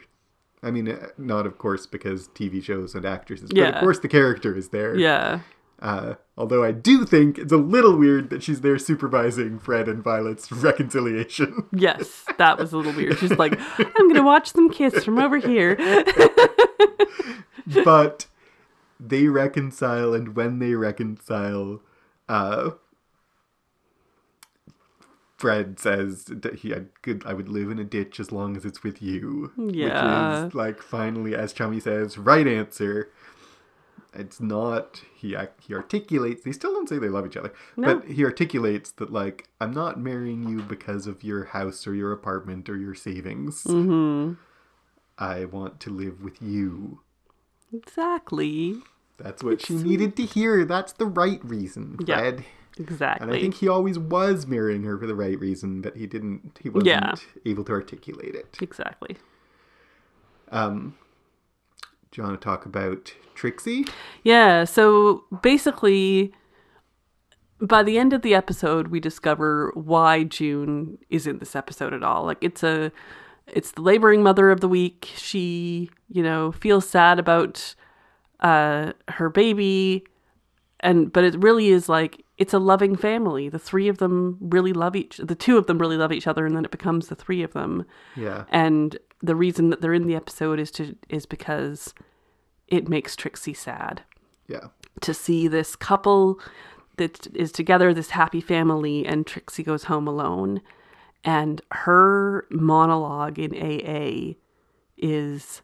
I mean, not of course because T V shows and actresses, yeah. but of course the character is there. Yeah. Uh, although I do think it's a little weird that she's there supervising Fred and Violet's reconciliation. Yes, that was a little weird. She's like, I'm going to watch them kiss from over here. But they reconcile, and when they reconcile, uh, Fred says that he could, I would live in a ditch as long as it's with you. Yeah. Which is, like, finally, as Chummy says, right answer. It's not, he he articulates, they still don't say they love each other, no. but he articulates that, like, I'm not marrying you because of your house or your apartment or your savings. Mm-hmm. I want to live with you. Exactly. That's what it's... she needed to hear. That's the right reason, Fred. Yeah, exactly. And I think he always was marrying her for the right reason, but he didn't, he wasn't yeah. able to articulate it. Exactly. Um... Do you want to talk about Trixie? Yeah, so basically, by the end of the episode, we discover why June is in this episode at all. Like, it's a, it's the laboring mother of the week. She, you know, feels sad about uh, her baby, and but it really is like, it's a loving family. The three of them really love each, the two of them really love each other, and then it becomes the three of them. Yeah. And the reason that they're in the episode is to is because it makes Trixie sad. Yeah. To see this couple that is together, this happy family, and Trixie goes home alone. And her monologue in A A is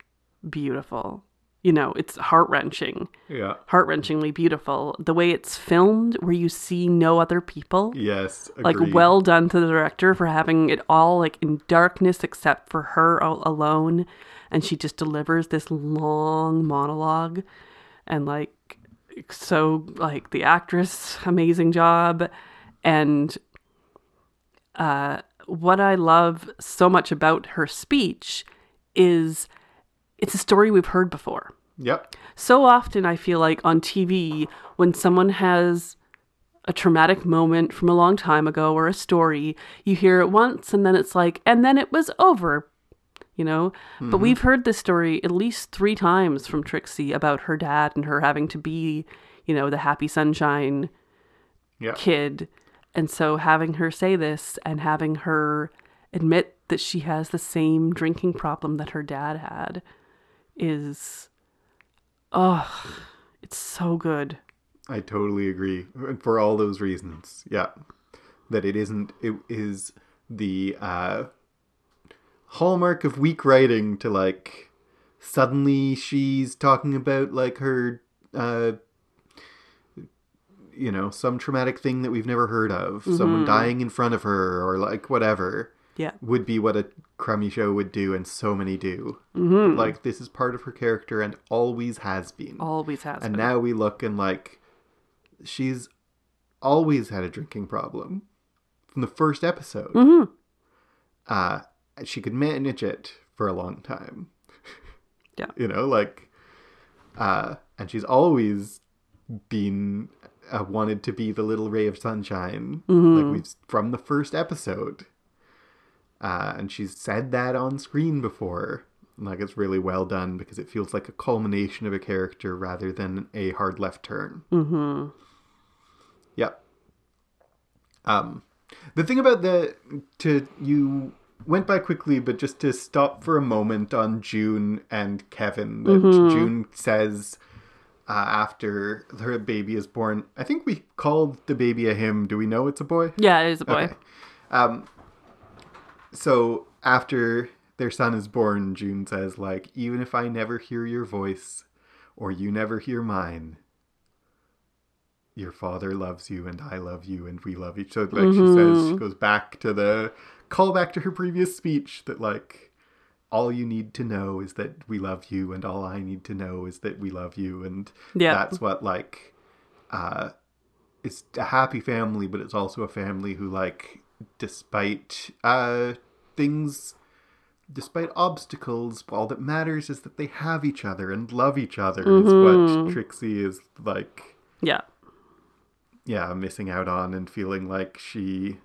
beautiful. You know, it's heart-wrenching. Yeah. Heart-wrenchingly beautiful. The way it's filmed where you see no other people. Yes, agreed. Like, well done to the director for having it all, like, in darkness except for her all alone. And she just delivers this long monologue. And, like, so, like, the actress, amazing job. And uh, what I love so much about her speech is... it's a story we've heard before. Yep. So often I feel like on T V, when someone has a traumatic moment from a long time ago or a story, you hear it once and then it's like, and then it was over, you know? Mm-hmm. But we've heard this story at least three times from Trixie about her dad and her having to be, you know, the happy sunshine yep. kid. And so having her say this and having her admit that she has the same drinking problem that her dad had is, oh, it's so good. I totally agree. For all those reasons. Yeah. That it isn't, it is the uh, hallmark of weak writing to, like, suddenly she's talking about, like, her, uh, you know, some traumatic thing that we've never heard of. Mm-hmm. Someone dying in front of her or, like, whatever. Yeah. Would be what a crummy show would do, and so many do. Mm-hmm. Like, this is part of her character and always has been. Always has and been. And now we look and, like, she's always had a drinking problem. from the first episode. Mm-hmm. Uh, she could manage it for a long time. Yeah. You know, like, uh, and she's always been, uh, wanted to be the little ray of sunshine. Mm-hmm. Like, we've, from the first episode. Uh, and she's said that on screen before. Like, it's really well done because it feels like a culmination of a character rather than a hard left turn. Mm-hmm. Yep. Um, the thing about the, to, you went by quickly, but just to stop for a moment on June and Kevin, that mm-hmm. June says, uh, after her baby is born, I think we called the baby a him. Do we know it's a boy? Yeah, it is a boy. Okay. Um, so after their son is born, June says, like, even if I never hear your voice or you never hear mine, your father loves you and I love you and we love each other. So, like, mm-hmm. she says, she goes back to the call back to her previous speech that, like, all you need to know is that we love you and all I need to know is that we love you. And yep. that's what, like, uh, it's a happy family, but it's also a family who, like, despite uh, things, despite obstacles, all that matters is that they have each other and love each other mm-hmm. is what Trixie is, like, yeah, yeah, missing out on and feeling like she,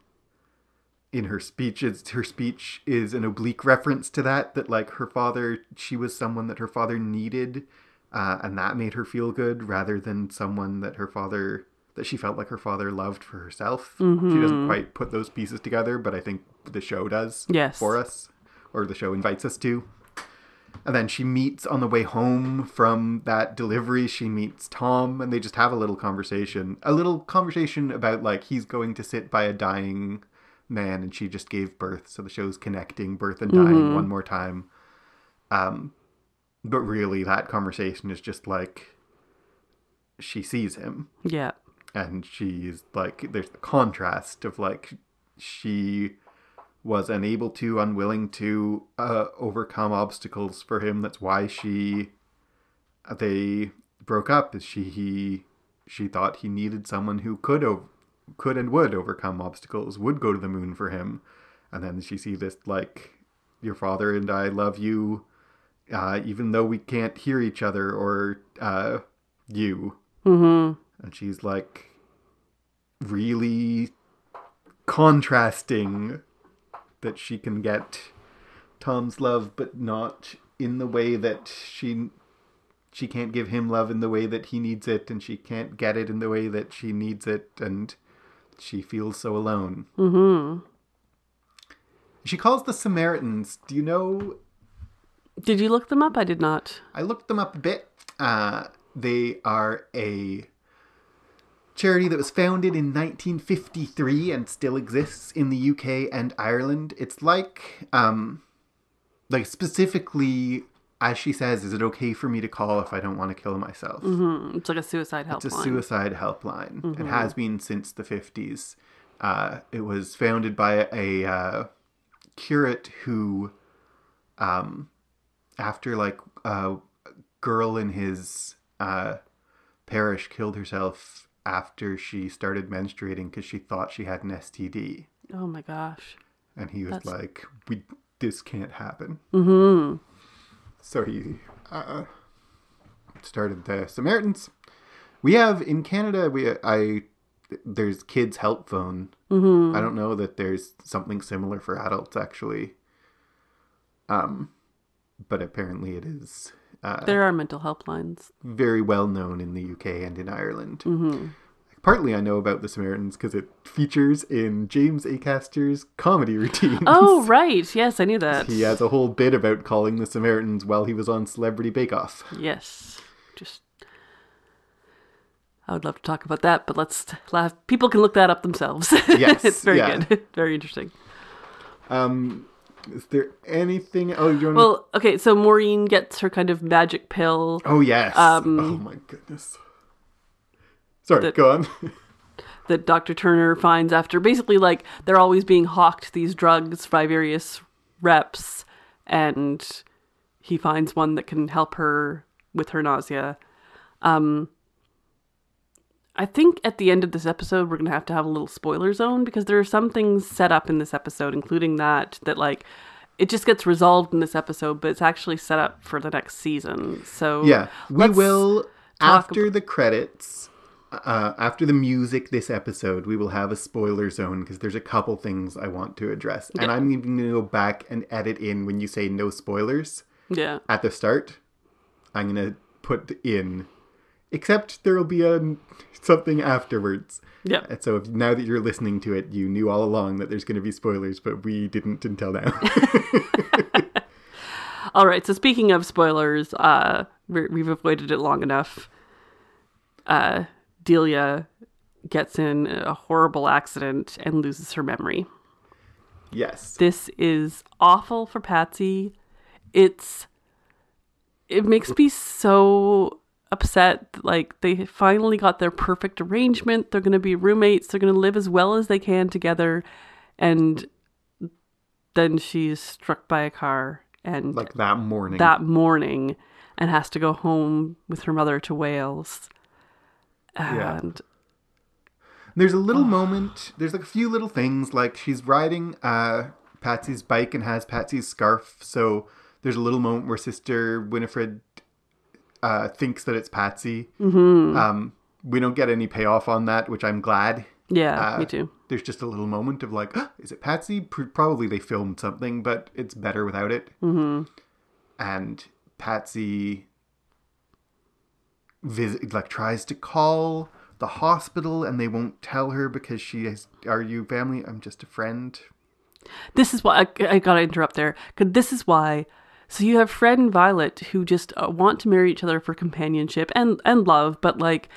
in her speech, it's, her speech is an oblique reference to that, that, like, her father, she was someone that her father needed, uh, and that made her feel good rather than someone that her father... that she felt like her father loved for herself. Mm-hmm. She doesn't quite put those pieces together, but I think the show does yes. for us, or the show invites us to. And then she meets on the way home from that delivery, she meets Tom, and they just have a little conversation. A little conversation about, like, he's going to sit by a dying man, and she just gave birth, so the show's connecting birth and dying mm-hmm. one more time. Um, but really, that conversation is just, like, she sees him. Yeah. And she's, like, there's the contrast of, like, she was unable to, unwilling to uh, overcome obstacles for him. That's why she, they broke up. Is she, he, she thought he needed someone who could, o- could and would overcome obstacles, would go to the moon for him. And then she sees this, like, your father and I love you, uh, even though we can't hear each other or uh, you. Mm-hmm. And she's, like, really contrasting that she can get Tom's love, but not in the way that she she can't give him love in the way that he needs it, and she can't get it in the way that she needs it, and she feels so alone. Mm-hmm. She calls the Samaritans. Do you know? Did you look them up? I did not. I looked them up a bit. Uh, they are a charity that was founded in nineteen fifty-three and still exists in the U K and Ireland. It's like, um, like specifically, as she says, is it okay for me to call if I don't want to kill myself? Mm-hmm. It's like a suicide helpline. It's a suicide helpline. Mm-hmm. It has been since the fifties. Uh, it was founded by a, a uh, curate who, um, after like a girl in his uh, parish killed herself after she started menstruating because she thought she had an S T D. Oh my gosh. And he was That's... like, "We this can't happen." Mm-hmm. So he uh, started the Samaritans. We have, in Canada, we I there's Kids Help Phone. Mm-hmm. I don't know that there's something similar for adults, actually. Um, but apparently it is... Uh, there are mental helplines. Very well known in the U K and in Ireland. Mm-hmm. Partly I know about the Samaritans because it features in James Acaster's comedy routines. Oh, right. Yes, I knew that. He has a whole bit about calling the Samaritans while he was on Celebrity Bake Off. Yes. Just, I would love to talk about that, but let's laugh. People can look that up themselves. Yes. It's very yeah. good. Very interesting. Um... Is there anything? Oh, you want well, to... okay. So Maureen gets her kind of magic pill. Oh yes. Um, oh my goodness. Sorry, that, go on. That Doctor Turner finds after basically like they're always being hawked these drugs by various reps, and he finds one that can help her with her nausea. Um, I think at the end of this episode, we're going to have to have a little spoiler zone, because there are some things set up in this episode, including that, that like, it just gets resolved in this episode, but it's actually set up for the next season. So yeah, we will, after about- the credits, uh, after the music this episode, we will have a spoiler zone, because there's a couple things I want to address. Yeah. And I'm even going to go back and edit in when you say no spoilers. Yeah. At the start, I'm going to put in... Except there will be a, something afterwards. Yeah. And so if, now that you're listening to it, you knew all along that there's going to be spoilers, but we didn't until now. All right. So speaking of spoilers, uh, we're, we've avoided it long enough. Uh, Delia gets in a horrible accident and loses her memory. Yes. This is awful for Patsy. It's. It makes me so... upset. Like, they finally got their perfect arrangement. They're going to be roommates. They're going to live as well as they can together. And then she's struck by a car. And like that morning. That morning. And has to go home with her mother to Wales. And yeah. There's a little oh. moment. There's like a few little things. Like, she's riding uh, Patsy's bike and has Patsy's scarf. So there's a little moment where Sister Winifred Uh, thinks that it's Patsy. Mm-hmm. Um, we don't get any payoff on that, which I'm glad. Yeah, uh, me too. There's just a little moment of like, oh, is it Patsy? P- probably they filmed something, but it's better without it. Mm-hmm. And Patsy visit, like tries to call the hospital and they won't tell her because she is, are you family? I'm just a friend. This is why, I, I gotta interrupt there. 'Cause this is why... So you have Fred and Violet who just uh, want to marry each other for companionship and, and love, but like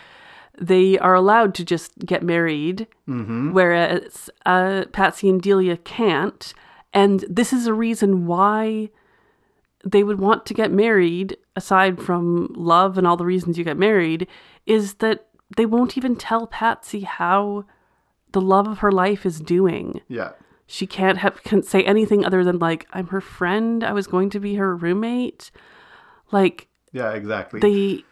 they are allowed to just get married, mm-hmm. whereas uh, Patsy and Delia can't. And this is a reason why they would want to get married, aside from love and all the reasons you get married, is that they won't even tell Patsy how the love of her life is doing. Yeah. She can't have can't say anything other than like, I'm her friend. I was going to be her roommate. Like, yeah, exactly. They,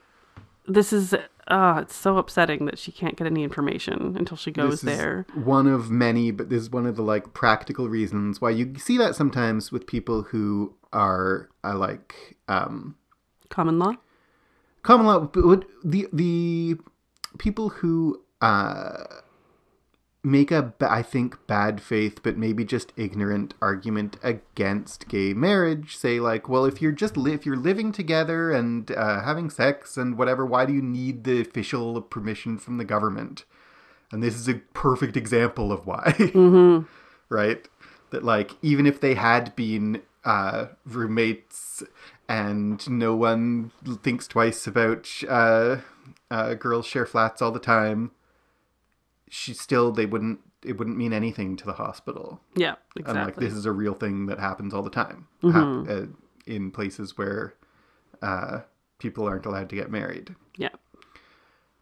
this is uh it's so upsetting that she can't get any information until she goes this there. Is one of many, but this is one of the like practical reasons why you see that sometimes with people who are uh, like um, common law. Common law, but the the people who uh. make a, I think, bad faith, but maybe just ignorant argument against gay marriage. Say like, well, if you're just, li- if you're living together and uh, having sex and whatever, why do you need the official permission from the government? And this is a perfect example of why, mm-hmm. right? That like, even if they had been uh, roommates and no one thinks twice about uh, uh, girls share flats all the time, she still, they wouldn't, it wouldn't mean anything to the hospital. Yeah, exactly. And like, this is a real thing that happens all the time, mm-hmm. ha- uh, in places where uh, people aren't allowed to get married. Yeah.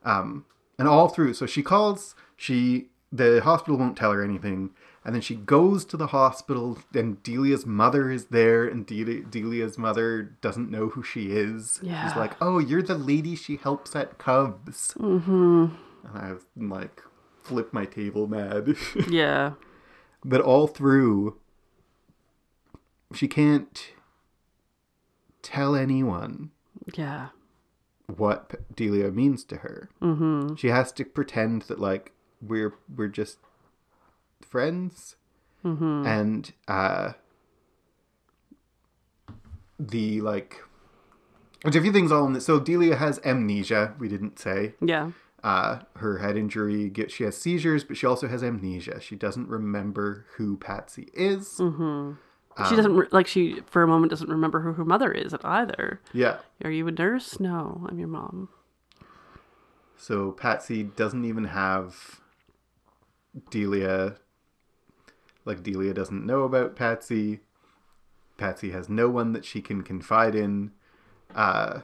Um, and all through, so she calls, she, the hospital won't tell her anything. And then she goes to the hospital and Delia's mother is there and De- Delia's mother doesn't know who she is. Yeah. She's like, oh, you're the lady she helps at Cubs. Mm-hmm. And I'm like... flip my table mad. Yeah. But all through, she can't tell anyone yeah what Delia means to her. Mm-hmm. She has to pretend that like we're we're just friends. Mm-hmm. And uh the like there's a few things all in this. So Delia has amnesia, we didn't say. Yeah. Uh, her head injury, get, she has seizures, but she also has amnesia. She doesn't remember who Patsy is. Mm-hmm. Um, she doesn't, re- like she, for a moment, doesn't remember who her mother is either. Yeah. Are you a nurse? No, I'm your mom. So Patsy doesn't even have Delia, like Delia doesn't know about Patsy. Patsy has no one that she can confide in. Uh...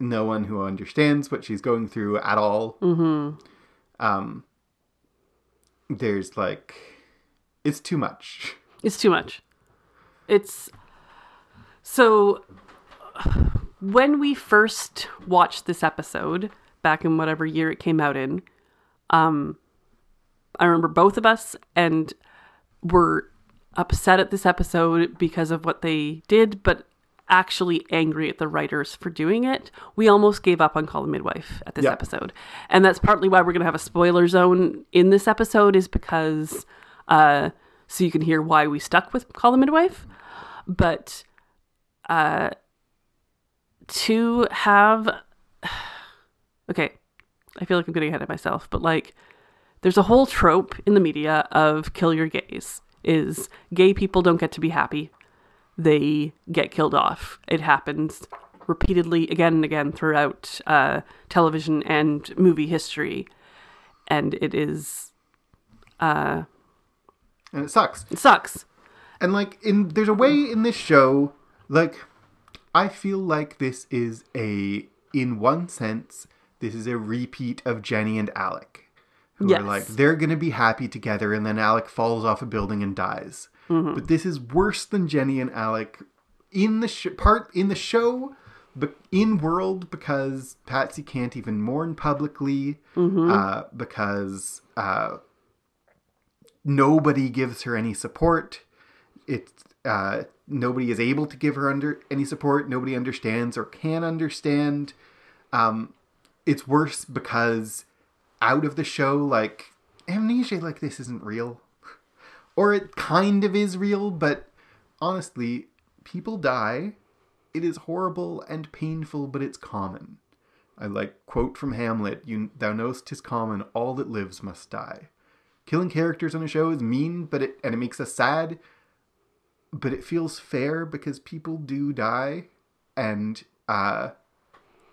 No one who understands what she's going through at all. Mm-hmm. Um, there's like, it's too much. It's too much. It's so when we first watched this episode, back in whatever year it came out in. Um, I remember both of us and were upset at this episode because of what they did, but actually angry at the writers for doing it. We almost gave up on Call the Midwife at this yep. episode. And that's partly why we're going to have a spoiler zone in this episode, is because, uh, so you can hear why we stuck with Call the Midwife. But uh, to have... Okay, I feel like I'm getting ahead of myself, but like, there's a whole trope in the media of kill your gays, is gay people don't get to be happy. They get killed off. It happens repeatedly again and again throughout uh, television and movie history. And it is... Uh, and it sucks. It sucks. And like, in there's a way in this show, like, I feel like this is a... In one sense, this is a repeat of Jenny and Alec, who yes. are like, they're going to be happy together, and then Alec falls off a building and dies. Mm-hmm. But this is worse than Jenny and Alec in the sh- part in the show, but in world, because Patsy can't even mourn publicly, mm-hmm. uh, because uh, nobody gives her any support. It's uh, nobody is able to give her under any support. Nobody understands or can understand. Um, it's worse because out of the show, like, amnesia like this isn't real. Or it kind of is real, but honestly, people die. It is horrible and painful, but it's common. I like quote from Hamlet, you, thou know'st 'tis common, all that lives must die. Killing characters on a show is mean, but it and it makes us sad, but it feels fair because people do die. And uh,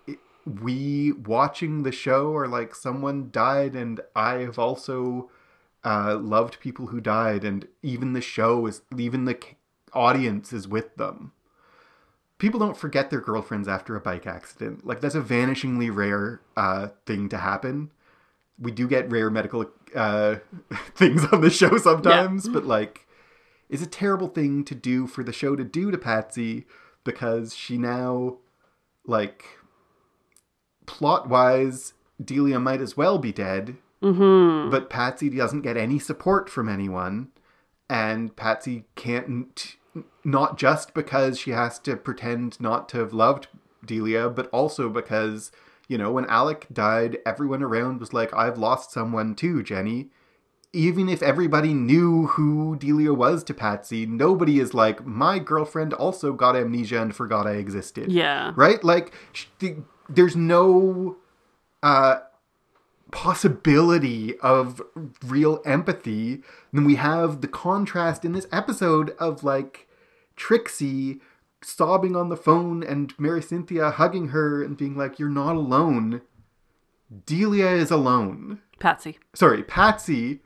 it, we watching the show are like, someone died and I have also uh, loved people who died. And even the show is, even the audience is with them. People don't forget their girlfriends after a bike accident. Like, that's a vanishingly rare uh, thing to happen. We do get rare medical uh, things on the show sometimes, yeah. but like, is a terrible thing to do for the show to do to Patsy, because she now, like, plot-wise, Delia might as well be dead, mm-hmm. but Patsy doesn't get any support from anyone, and Patsy can't, not just because she has to pretend not to have loved Delia, but also because, you know, when Alec died, everyone around was like, I've lost someone too, Jenny. Even if everybody knew who Delia was to Patsy, nobody is like, my girlfriend also got amnesia and forgot I existed. Yeah. Right? Like, sh- th- there's no uh, possibility of real empathy. Then we have the contrast in this episode of, like, Trixie sobbing on the phone and Mary Cynthia hugging her and being like, you're not alone. Delia is alone. Patsy. Sorry, Patsy...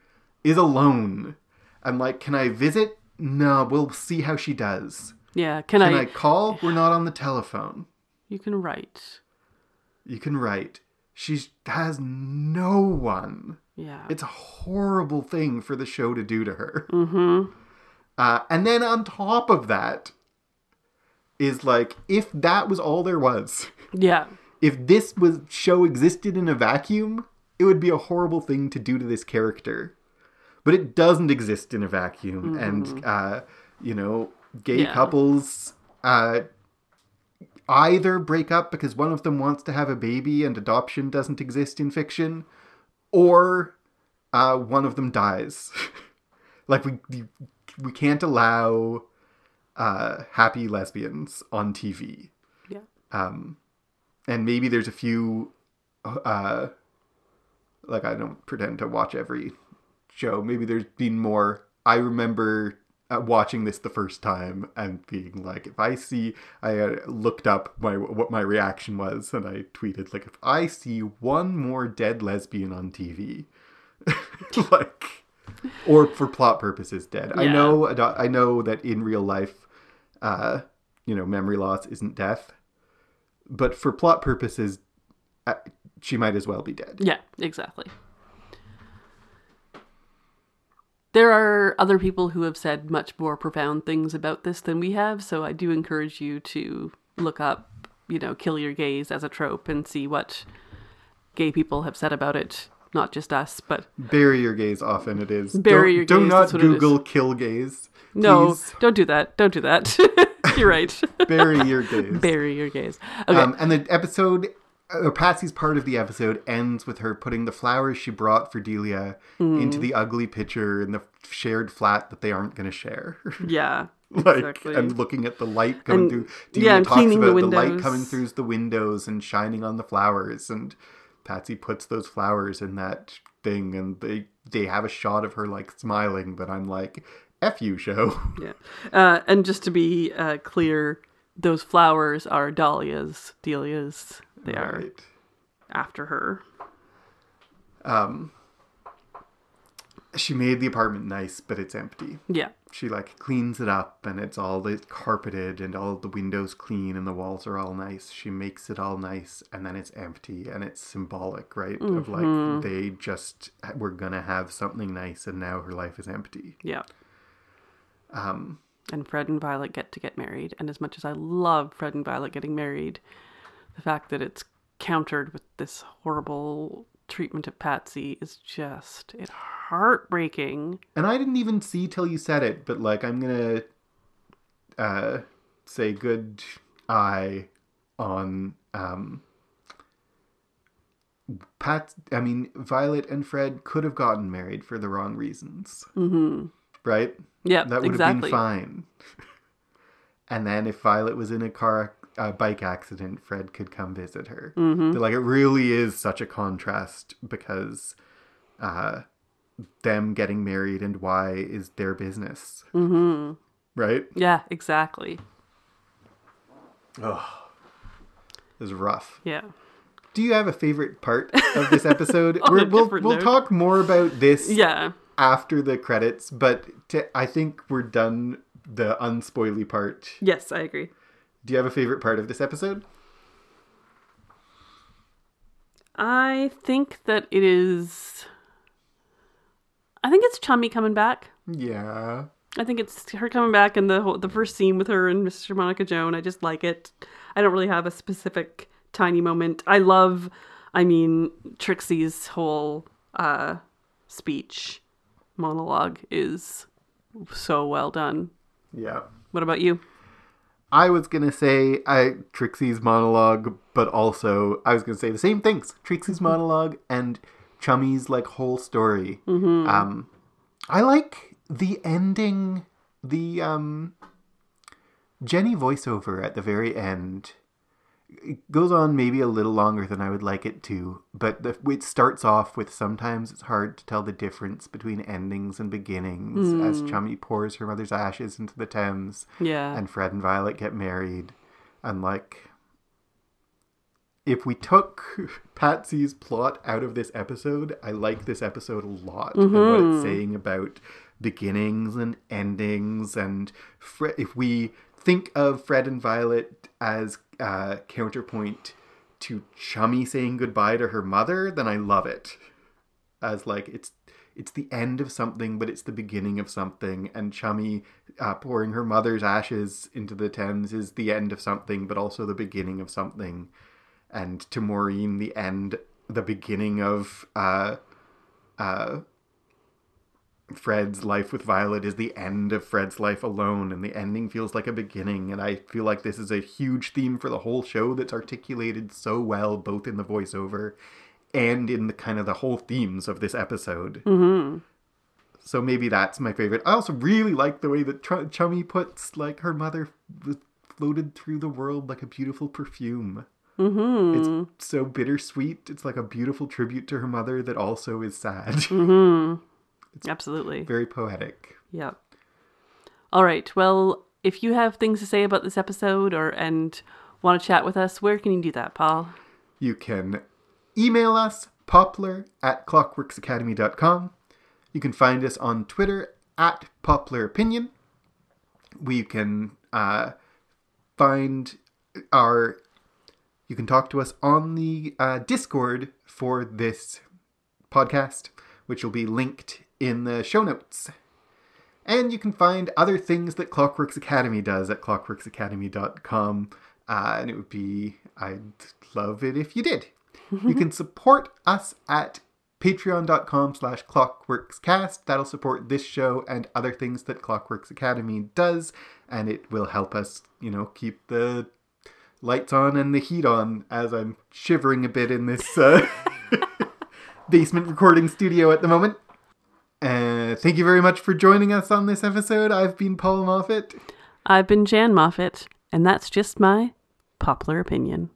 is alone. I'm like, can I visit? No, we'll see how she does. Yeah, can, can I... Can I call? We're not on the telephone. You can write. You can write. She has no one. Yeah. It's a horrible thing for the show to do to her. Mm-hmm. Uh, and then on top of that is like, if that was all there was. Yeah. If this was show existed in a vacuum, it would be a horrible thing to do to this character. But it doesn't exist in a vacuum. Mm. And, uh, you know, gay yeah. couples uh, either break up because one of them wants to have a baby and adoption doesn't exist in fiction, or uh, one of them dies. Like, we we can't allow uh, happy lesbians on T V. Yeah. Um, and maybe there's a few... Uh, like, I don't pretend to watch every... show. Maybe there's been more. I remember uh, watching this the first time and being like, if I see, I uh, looked up my what my reaction was, and I tweeted like, if I see one more dead lesbian on T V, like, or for plot purposes, dead. Yeah. I know, I know that in real life, uh, you know, memory loss isn't death, but for plot purposes, uh, she might as well be dead. Yeah, exactly. There are other people who have said much more profound things about this than we have, so I do encourage you to look up, you know, kill your gays as a trope and see what gay people have said about it. Not just us, but... Bury your gays often, it is. Bury your gays, do not Google kill gays. No, please. Don't do that. Don't do that. You're right. Bury your gays. Bury your gays. Okay. Um, and the episode... Uh, Patsy's part of the episode ends with her putting the flowers she brought for Delia mm. into the ugly pitcher in the shared flat that they aren't going to share. Yeah, like exactly. And looking at the light coming and, through. Delia yeah, and talks about the, the light coming through the windows and shining on the flowers. And Patsy puts those flowers in that thing, and they they have a shot of her like smiling. But I'm like, F you, show. Yeah, uh, and just to be uh, clear, those flowers are Dahlia's, Delia's. They are right. After her. Um, she made the apartment nice, but it's empty. Yeah. She like cleans it up, and it's all it's carpeted, and all the windows clean, and the walls are all nice. She makes it all nice, and then it's empty, and it's symbolic, right? Mm-hmm. Of like they just were gonna have something nice, and now her life is empty. Yeah. Um. And Fred and Violet get to get married, and as much as I love Fred and Violet getting married, the fact that it's countered with this horrible treatment of Patsy is just, it's heartbreaking. And I didn't even see till you said it, but like I'm going to uh, say good eye on um, Pat. I mean, Violet and Fred could have gotten married for the wrong reasons. Mm-hmm. Right? Yeah, that would exactly. have been fine. And then if Violet was in a car A bike accident, Fred could come visit her. Mm-hmm. Like it really is such a contrast because uh, them getting married and why is their business, mm-hmm. right? Yeah, exactly. Oh, it was rough. Yeah. Do you have a favorite part of this episode? We're, we'll we'll note. talk more about this. Yeah. After the credits, but to, I think we're done the unspoily part. Yes, I agree. Do you have a favorite part of this episode? I think that it is... I think it's Chummy coming back. Yeah. I think it's her coming back and the whole, the first scene with her and Mister Monica Joan. I just like it. I don't really have a specific tiny moment. I love, I mean, Trixie's whole uh, speech monologue is so well done. Yeah. What about you? I was going to say I, Trixie's monologue, but also I was going to say the same things. Trixie's monologue and Chummy's, like, whole story. Mm-hmm. Um, I like the ending, the um, Jenny voiceover at the very end. It goes on maybe a little longer than I would like it to, but the, it starts off with sometimes it's hard to tell the difference between endings and beginnings mm. as Chummy pours her mother's ashes into the Thames. Yeah. And Fred and Violet get married. And like, if we took Patsy's plot out of this episode, I like this episode a lot mm-hmm. and what it's saying about beginnings and endings. And Fre- if we think of Fred and Violet as Uh, counterpoint to Chummy saying goodbye to her mother, then I love it. As like it's it's the end of something, but it's the beginning of something. And Chummy uh, pouring her mother's ashes into the Thames is the end of something, but also the beginning of something. And to Maureen, the end, the beginning of uh, uh, Fred's life with Violet is the end of Fred's life alone, and the ending feels like a beginning. And I feel like this is a huge theme for the whole show that's articulated so well, both in the voiceover and in the kind of the whole themes of this episode. Mm-hmm. So maybe that's my favorite. I also really like the way that Tr- Chummy puts like her mother floated through the world like a beautiful perfume. Mm-hmm. It's so bittersweet. It's like a beautiful tribute to her mother that also is sad. Mm-hmm. It's absolutely very poetic. Yeah. All right. Well, if you have things to say about this episode or and want to chat with us, where can you do that, Paul? You can email us, poplar at clockworks academy dot com. You can find us on Twitter at Poplar Opinion. We can uh, find our... You can talk to us on the uh, Discord for this podcast, which will be linked in the show notes. And you can find other things that Clockworks Academy does at clockworks academy dot com. Uh, and it would be, I'd love it if you did. You can support us at patreon dot com slash clockworkscast. That'll support this show and other things that Clockworks Academy does, and it will help us, you know, keep the lights on and the heat on, as I'm shivering a bit in this uh, basement recording studio at the moment. Uh, thank you very much for joining us on this episode. I've been Paul Moffat. I've been Jan Moffat, and that's just my Poplar Opinion.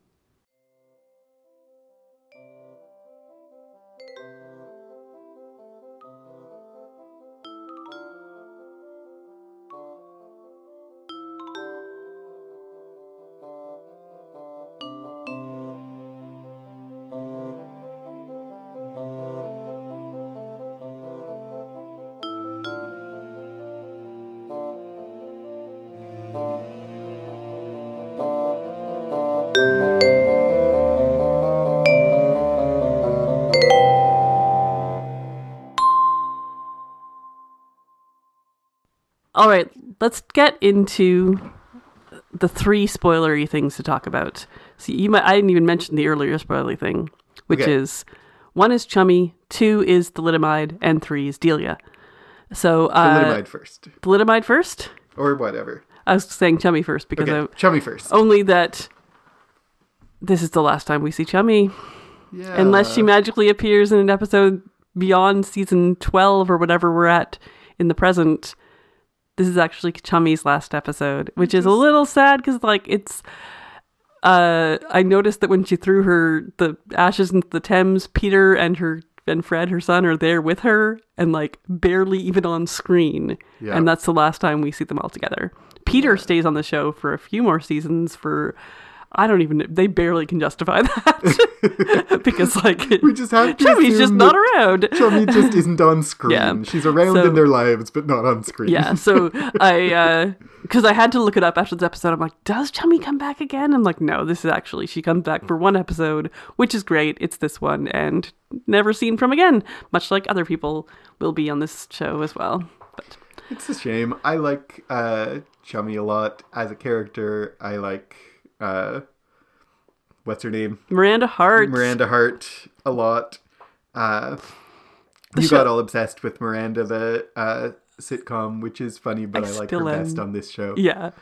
All right, let's get into the three spoilery things to talk about. See, you might, I didn't even mention the earlier spoilery thing, which okay. is one is Chummy, two is Thalidomide, and three is Delia. So uh, Thalidomide first. Thalidomide first? Or whatever. I was saying Chummy first because okay. I... Chummy first. Only that this is the last time we see Chummy. Yeah. Unless she magically appears in an episode beyond season twelve or whatever we're at in the present. This is actually Chummy's last episode, which is a little sad because, like, it's... Uh, I noticed that when she threw her the ashes into the Thames, Peter and her and Fred, her son, are there with her and, like, barely even on screen. Yeah. And that's the last time we see them all together. Peter stays on the show for a few more seasons for... I don't even... They barely can justify that. Because, like... We just have to Chummy's just not around. Chummy just isn't on screen. Yeah. She's around so, in their lives, but not on screen. Yeah, so I... Because uh, I had to look it up after this episode. I'm like, does Chummy come back again? I'm like, no, this is actually... She comes back for one episode, which is great. It's this one, and never seen from again. Much like other people will be on this show as well. But it's a shame. I like uh, Chummy a lot as a character. I like... Uh, what's her name? Miranda Hart. Miranda Hart a lot. Uh, you show- got all obsessed with Miranda, the uh, sitcom, which is funny, but I, I like her am. best on this show. Yeah.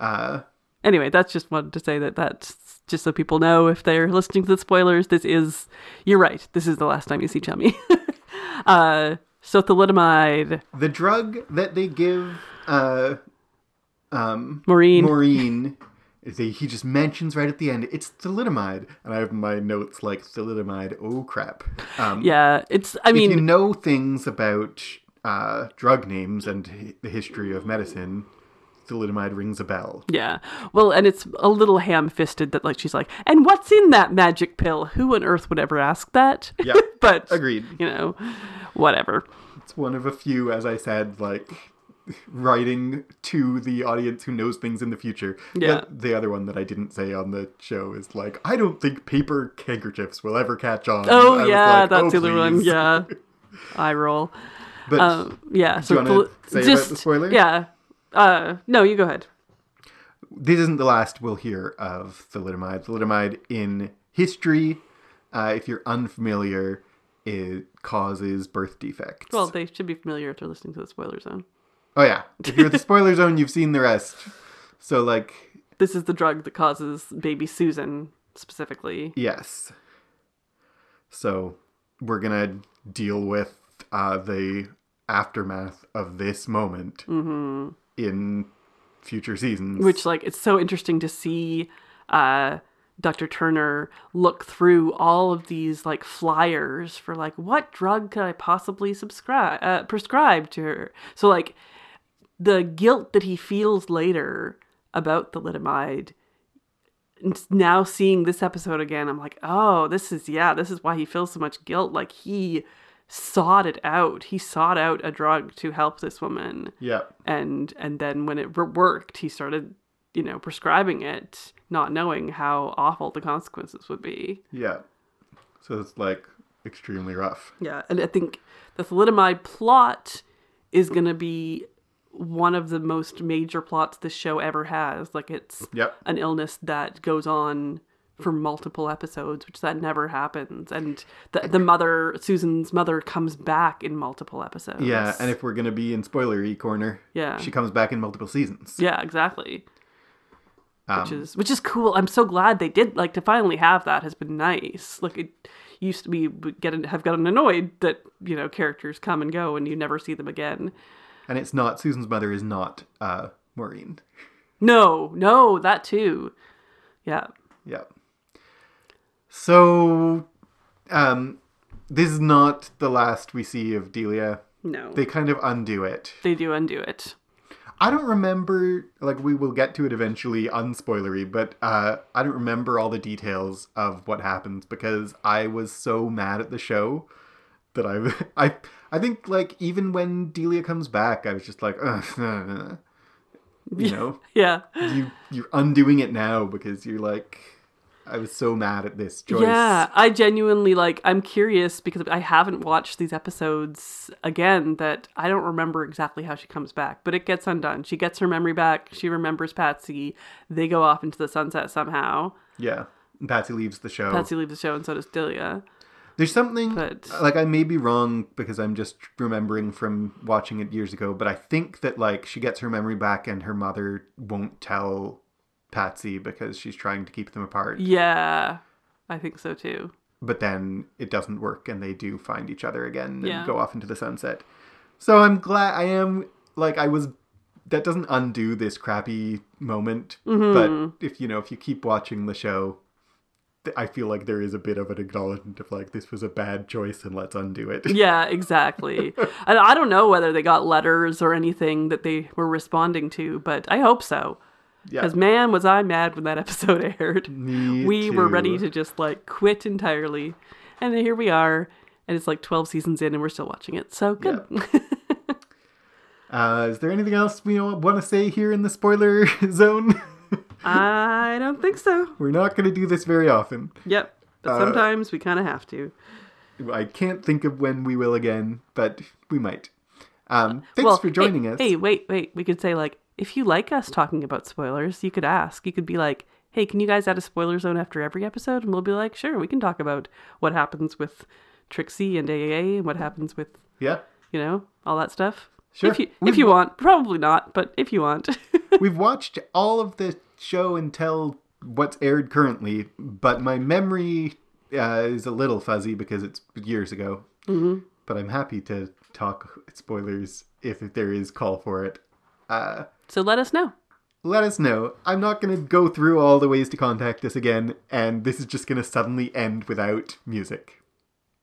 Uh, anyway, that's just wanted to say that that's just so people know if they're listening to the spoilers, this is, you're right, this is the last time you see Chummy. uh, so thalidomide. The drug that they give uh, um, Maureen. Maureen. He just mentions right at the end, it's thalidomide. And I have my notes like, thalidomide, oh crap. Um, yeah, it's, I mean... If you know things about uh, drug names and h- the history of medicine, thalidomide rings a bell. Yeah. Well, and it's a little ham-fisted that like she's like, and what's in that magic pill? Who on earth would ever ask that? Yeah, but agreed. You know, whatever. It's one of a few, as I said, like... writing to the audience who knows things in the future. Yeah. The, the other one that I didn't say on the show is like, I don't think paper handkerchiefs will ever catch on. Oh, I yeah, like, that's oh, the other one. Yeah. Eye roll. But um, yeah. So do you want to say just, about the spoiler? Yeah. Uh, no, you go ahead. This isn't the last we'll hear of thalidomide. Thalidomide in history, uh, if you're unfamiliar, it causes birth defects. Well, they should be familiar if they're listening to the spoiler zone. Oh, yeah. If you're at the spoiler zone, you've seen the rest. So, like... This is the drug that causes baby Susan, specifically. Yes. So, we're going to deal with uh, the aftermath of this moment mm-hmm. in future seasons. Which, like, it's so interesting to see uh, Doctor Turner look through all of these, like, flyers for, like, what drug could I possibly subscribe uh, prescribe to her? So, like... The guilt that he feels later about thalidomide, now seeing this episode again, I'm like, oh, this is, yeah, this is why he feels so much guilt. Like, he sought it out. He sought out a drug to help this woman. Yeah. And and then when it worked, he started, you know, prescribing it, not knowing how awful the consequences would be. Yeah. So it's, like, extremely rough. Yeah. And I think the thalidomide plot is going to be... one of the most major plots this show ever has. Like, it's yep. an illness that goes on for multiple episodes, which that never happens. And the the mother, Susan's mother, comes back in multiple episodes. Yeah, and if we're going to be in spoilery corner, yeah, she comes back in multiple seasons. Yeah, exactly. Um, which is which is cool. I'm so glad they did, like, to finally have that has been nice. Like, it used to be get have gotten annoyed that, you know, characters come and go and you never see them again. And it's not, Susan's mother is not uh, Maureen. No, no, that too. Yeah. Yeah. So, um, this is not the last we see of Delia. No. They kind of undo it. They do undo it. I don't remember, like, we will get to it eventually, unspoilery, but uh, I don't remember all the details of what happens because I was so mad at the show that I, I, I think, like, even when Delia comes back, I was just like, ugh. You know? Yeah. You, you're undoing it now because you're like, I was so mad at this choice. Yeah, I genuinely, like, I'm curious because I haven't watched these episodes again that I don't remember exactly how she comes back. But it gets undone. She gets her memory back. She remembers Patsy. They go off into the sunset somehow. Yeah. Patsy leaves the show. Patsy leaves the show and so does Delia. There's something, but... like, I may be wrong because I'm just remembering from watching it years ago, but I think that, like, she gets her memory back and her mother won't tell Patsy because she's trying to keep them apart. Yeah, I think so too. But then it doesn't work and they do find each other again and yeah. go off into the sunset. So I'm glad I am, like, I was, that doesn't undo this crappy moment, mm-hmm. but if, you know, if you keep watching the show... I feel like there is a bit of an acknowledgement of, like, this was a bad choice and let's undo it. Yeah, exactly. And I don't know whether they got letters or anything that they were responding to, but I hope so. Because, yeah. man, was I mad when that episode aired. Me we too. were ready to just, like, quit entirely. And here we are. And it's, like, twelve seasons in and we're still watching it. So, good. Yeah. uh, is there anything else we want to say here in the spoiler zone? I don't think so. We're not going to do this very often. Yep. But sometimes uh, we kind of have to. I can't think of when we will again, but we might. Um, thanks well, for joining hey, us. Hey, wait, wait. We could say, like, if you like us talking about spoilers, you could ask. You could be like, hey, can you guys add a spoiler zone after every episode? And we'll be like, sure, we can talk about what happens with Trixie and A A A and what happens with, yeah, you know, all that stuff. Sure. If you, if you want. Probably not, but if you want. We've watched all of the show until what's aired currently, but my memory uh, is a little fuzzy because it's years ago. Mm-hmm. But I'm happy to talk spoilers if, if there is call for it. Uh, so let us know. Let us know. I'm not going to go through all the ways to contact us again, and this is just going to suddenly end without music.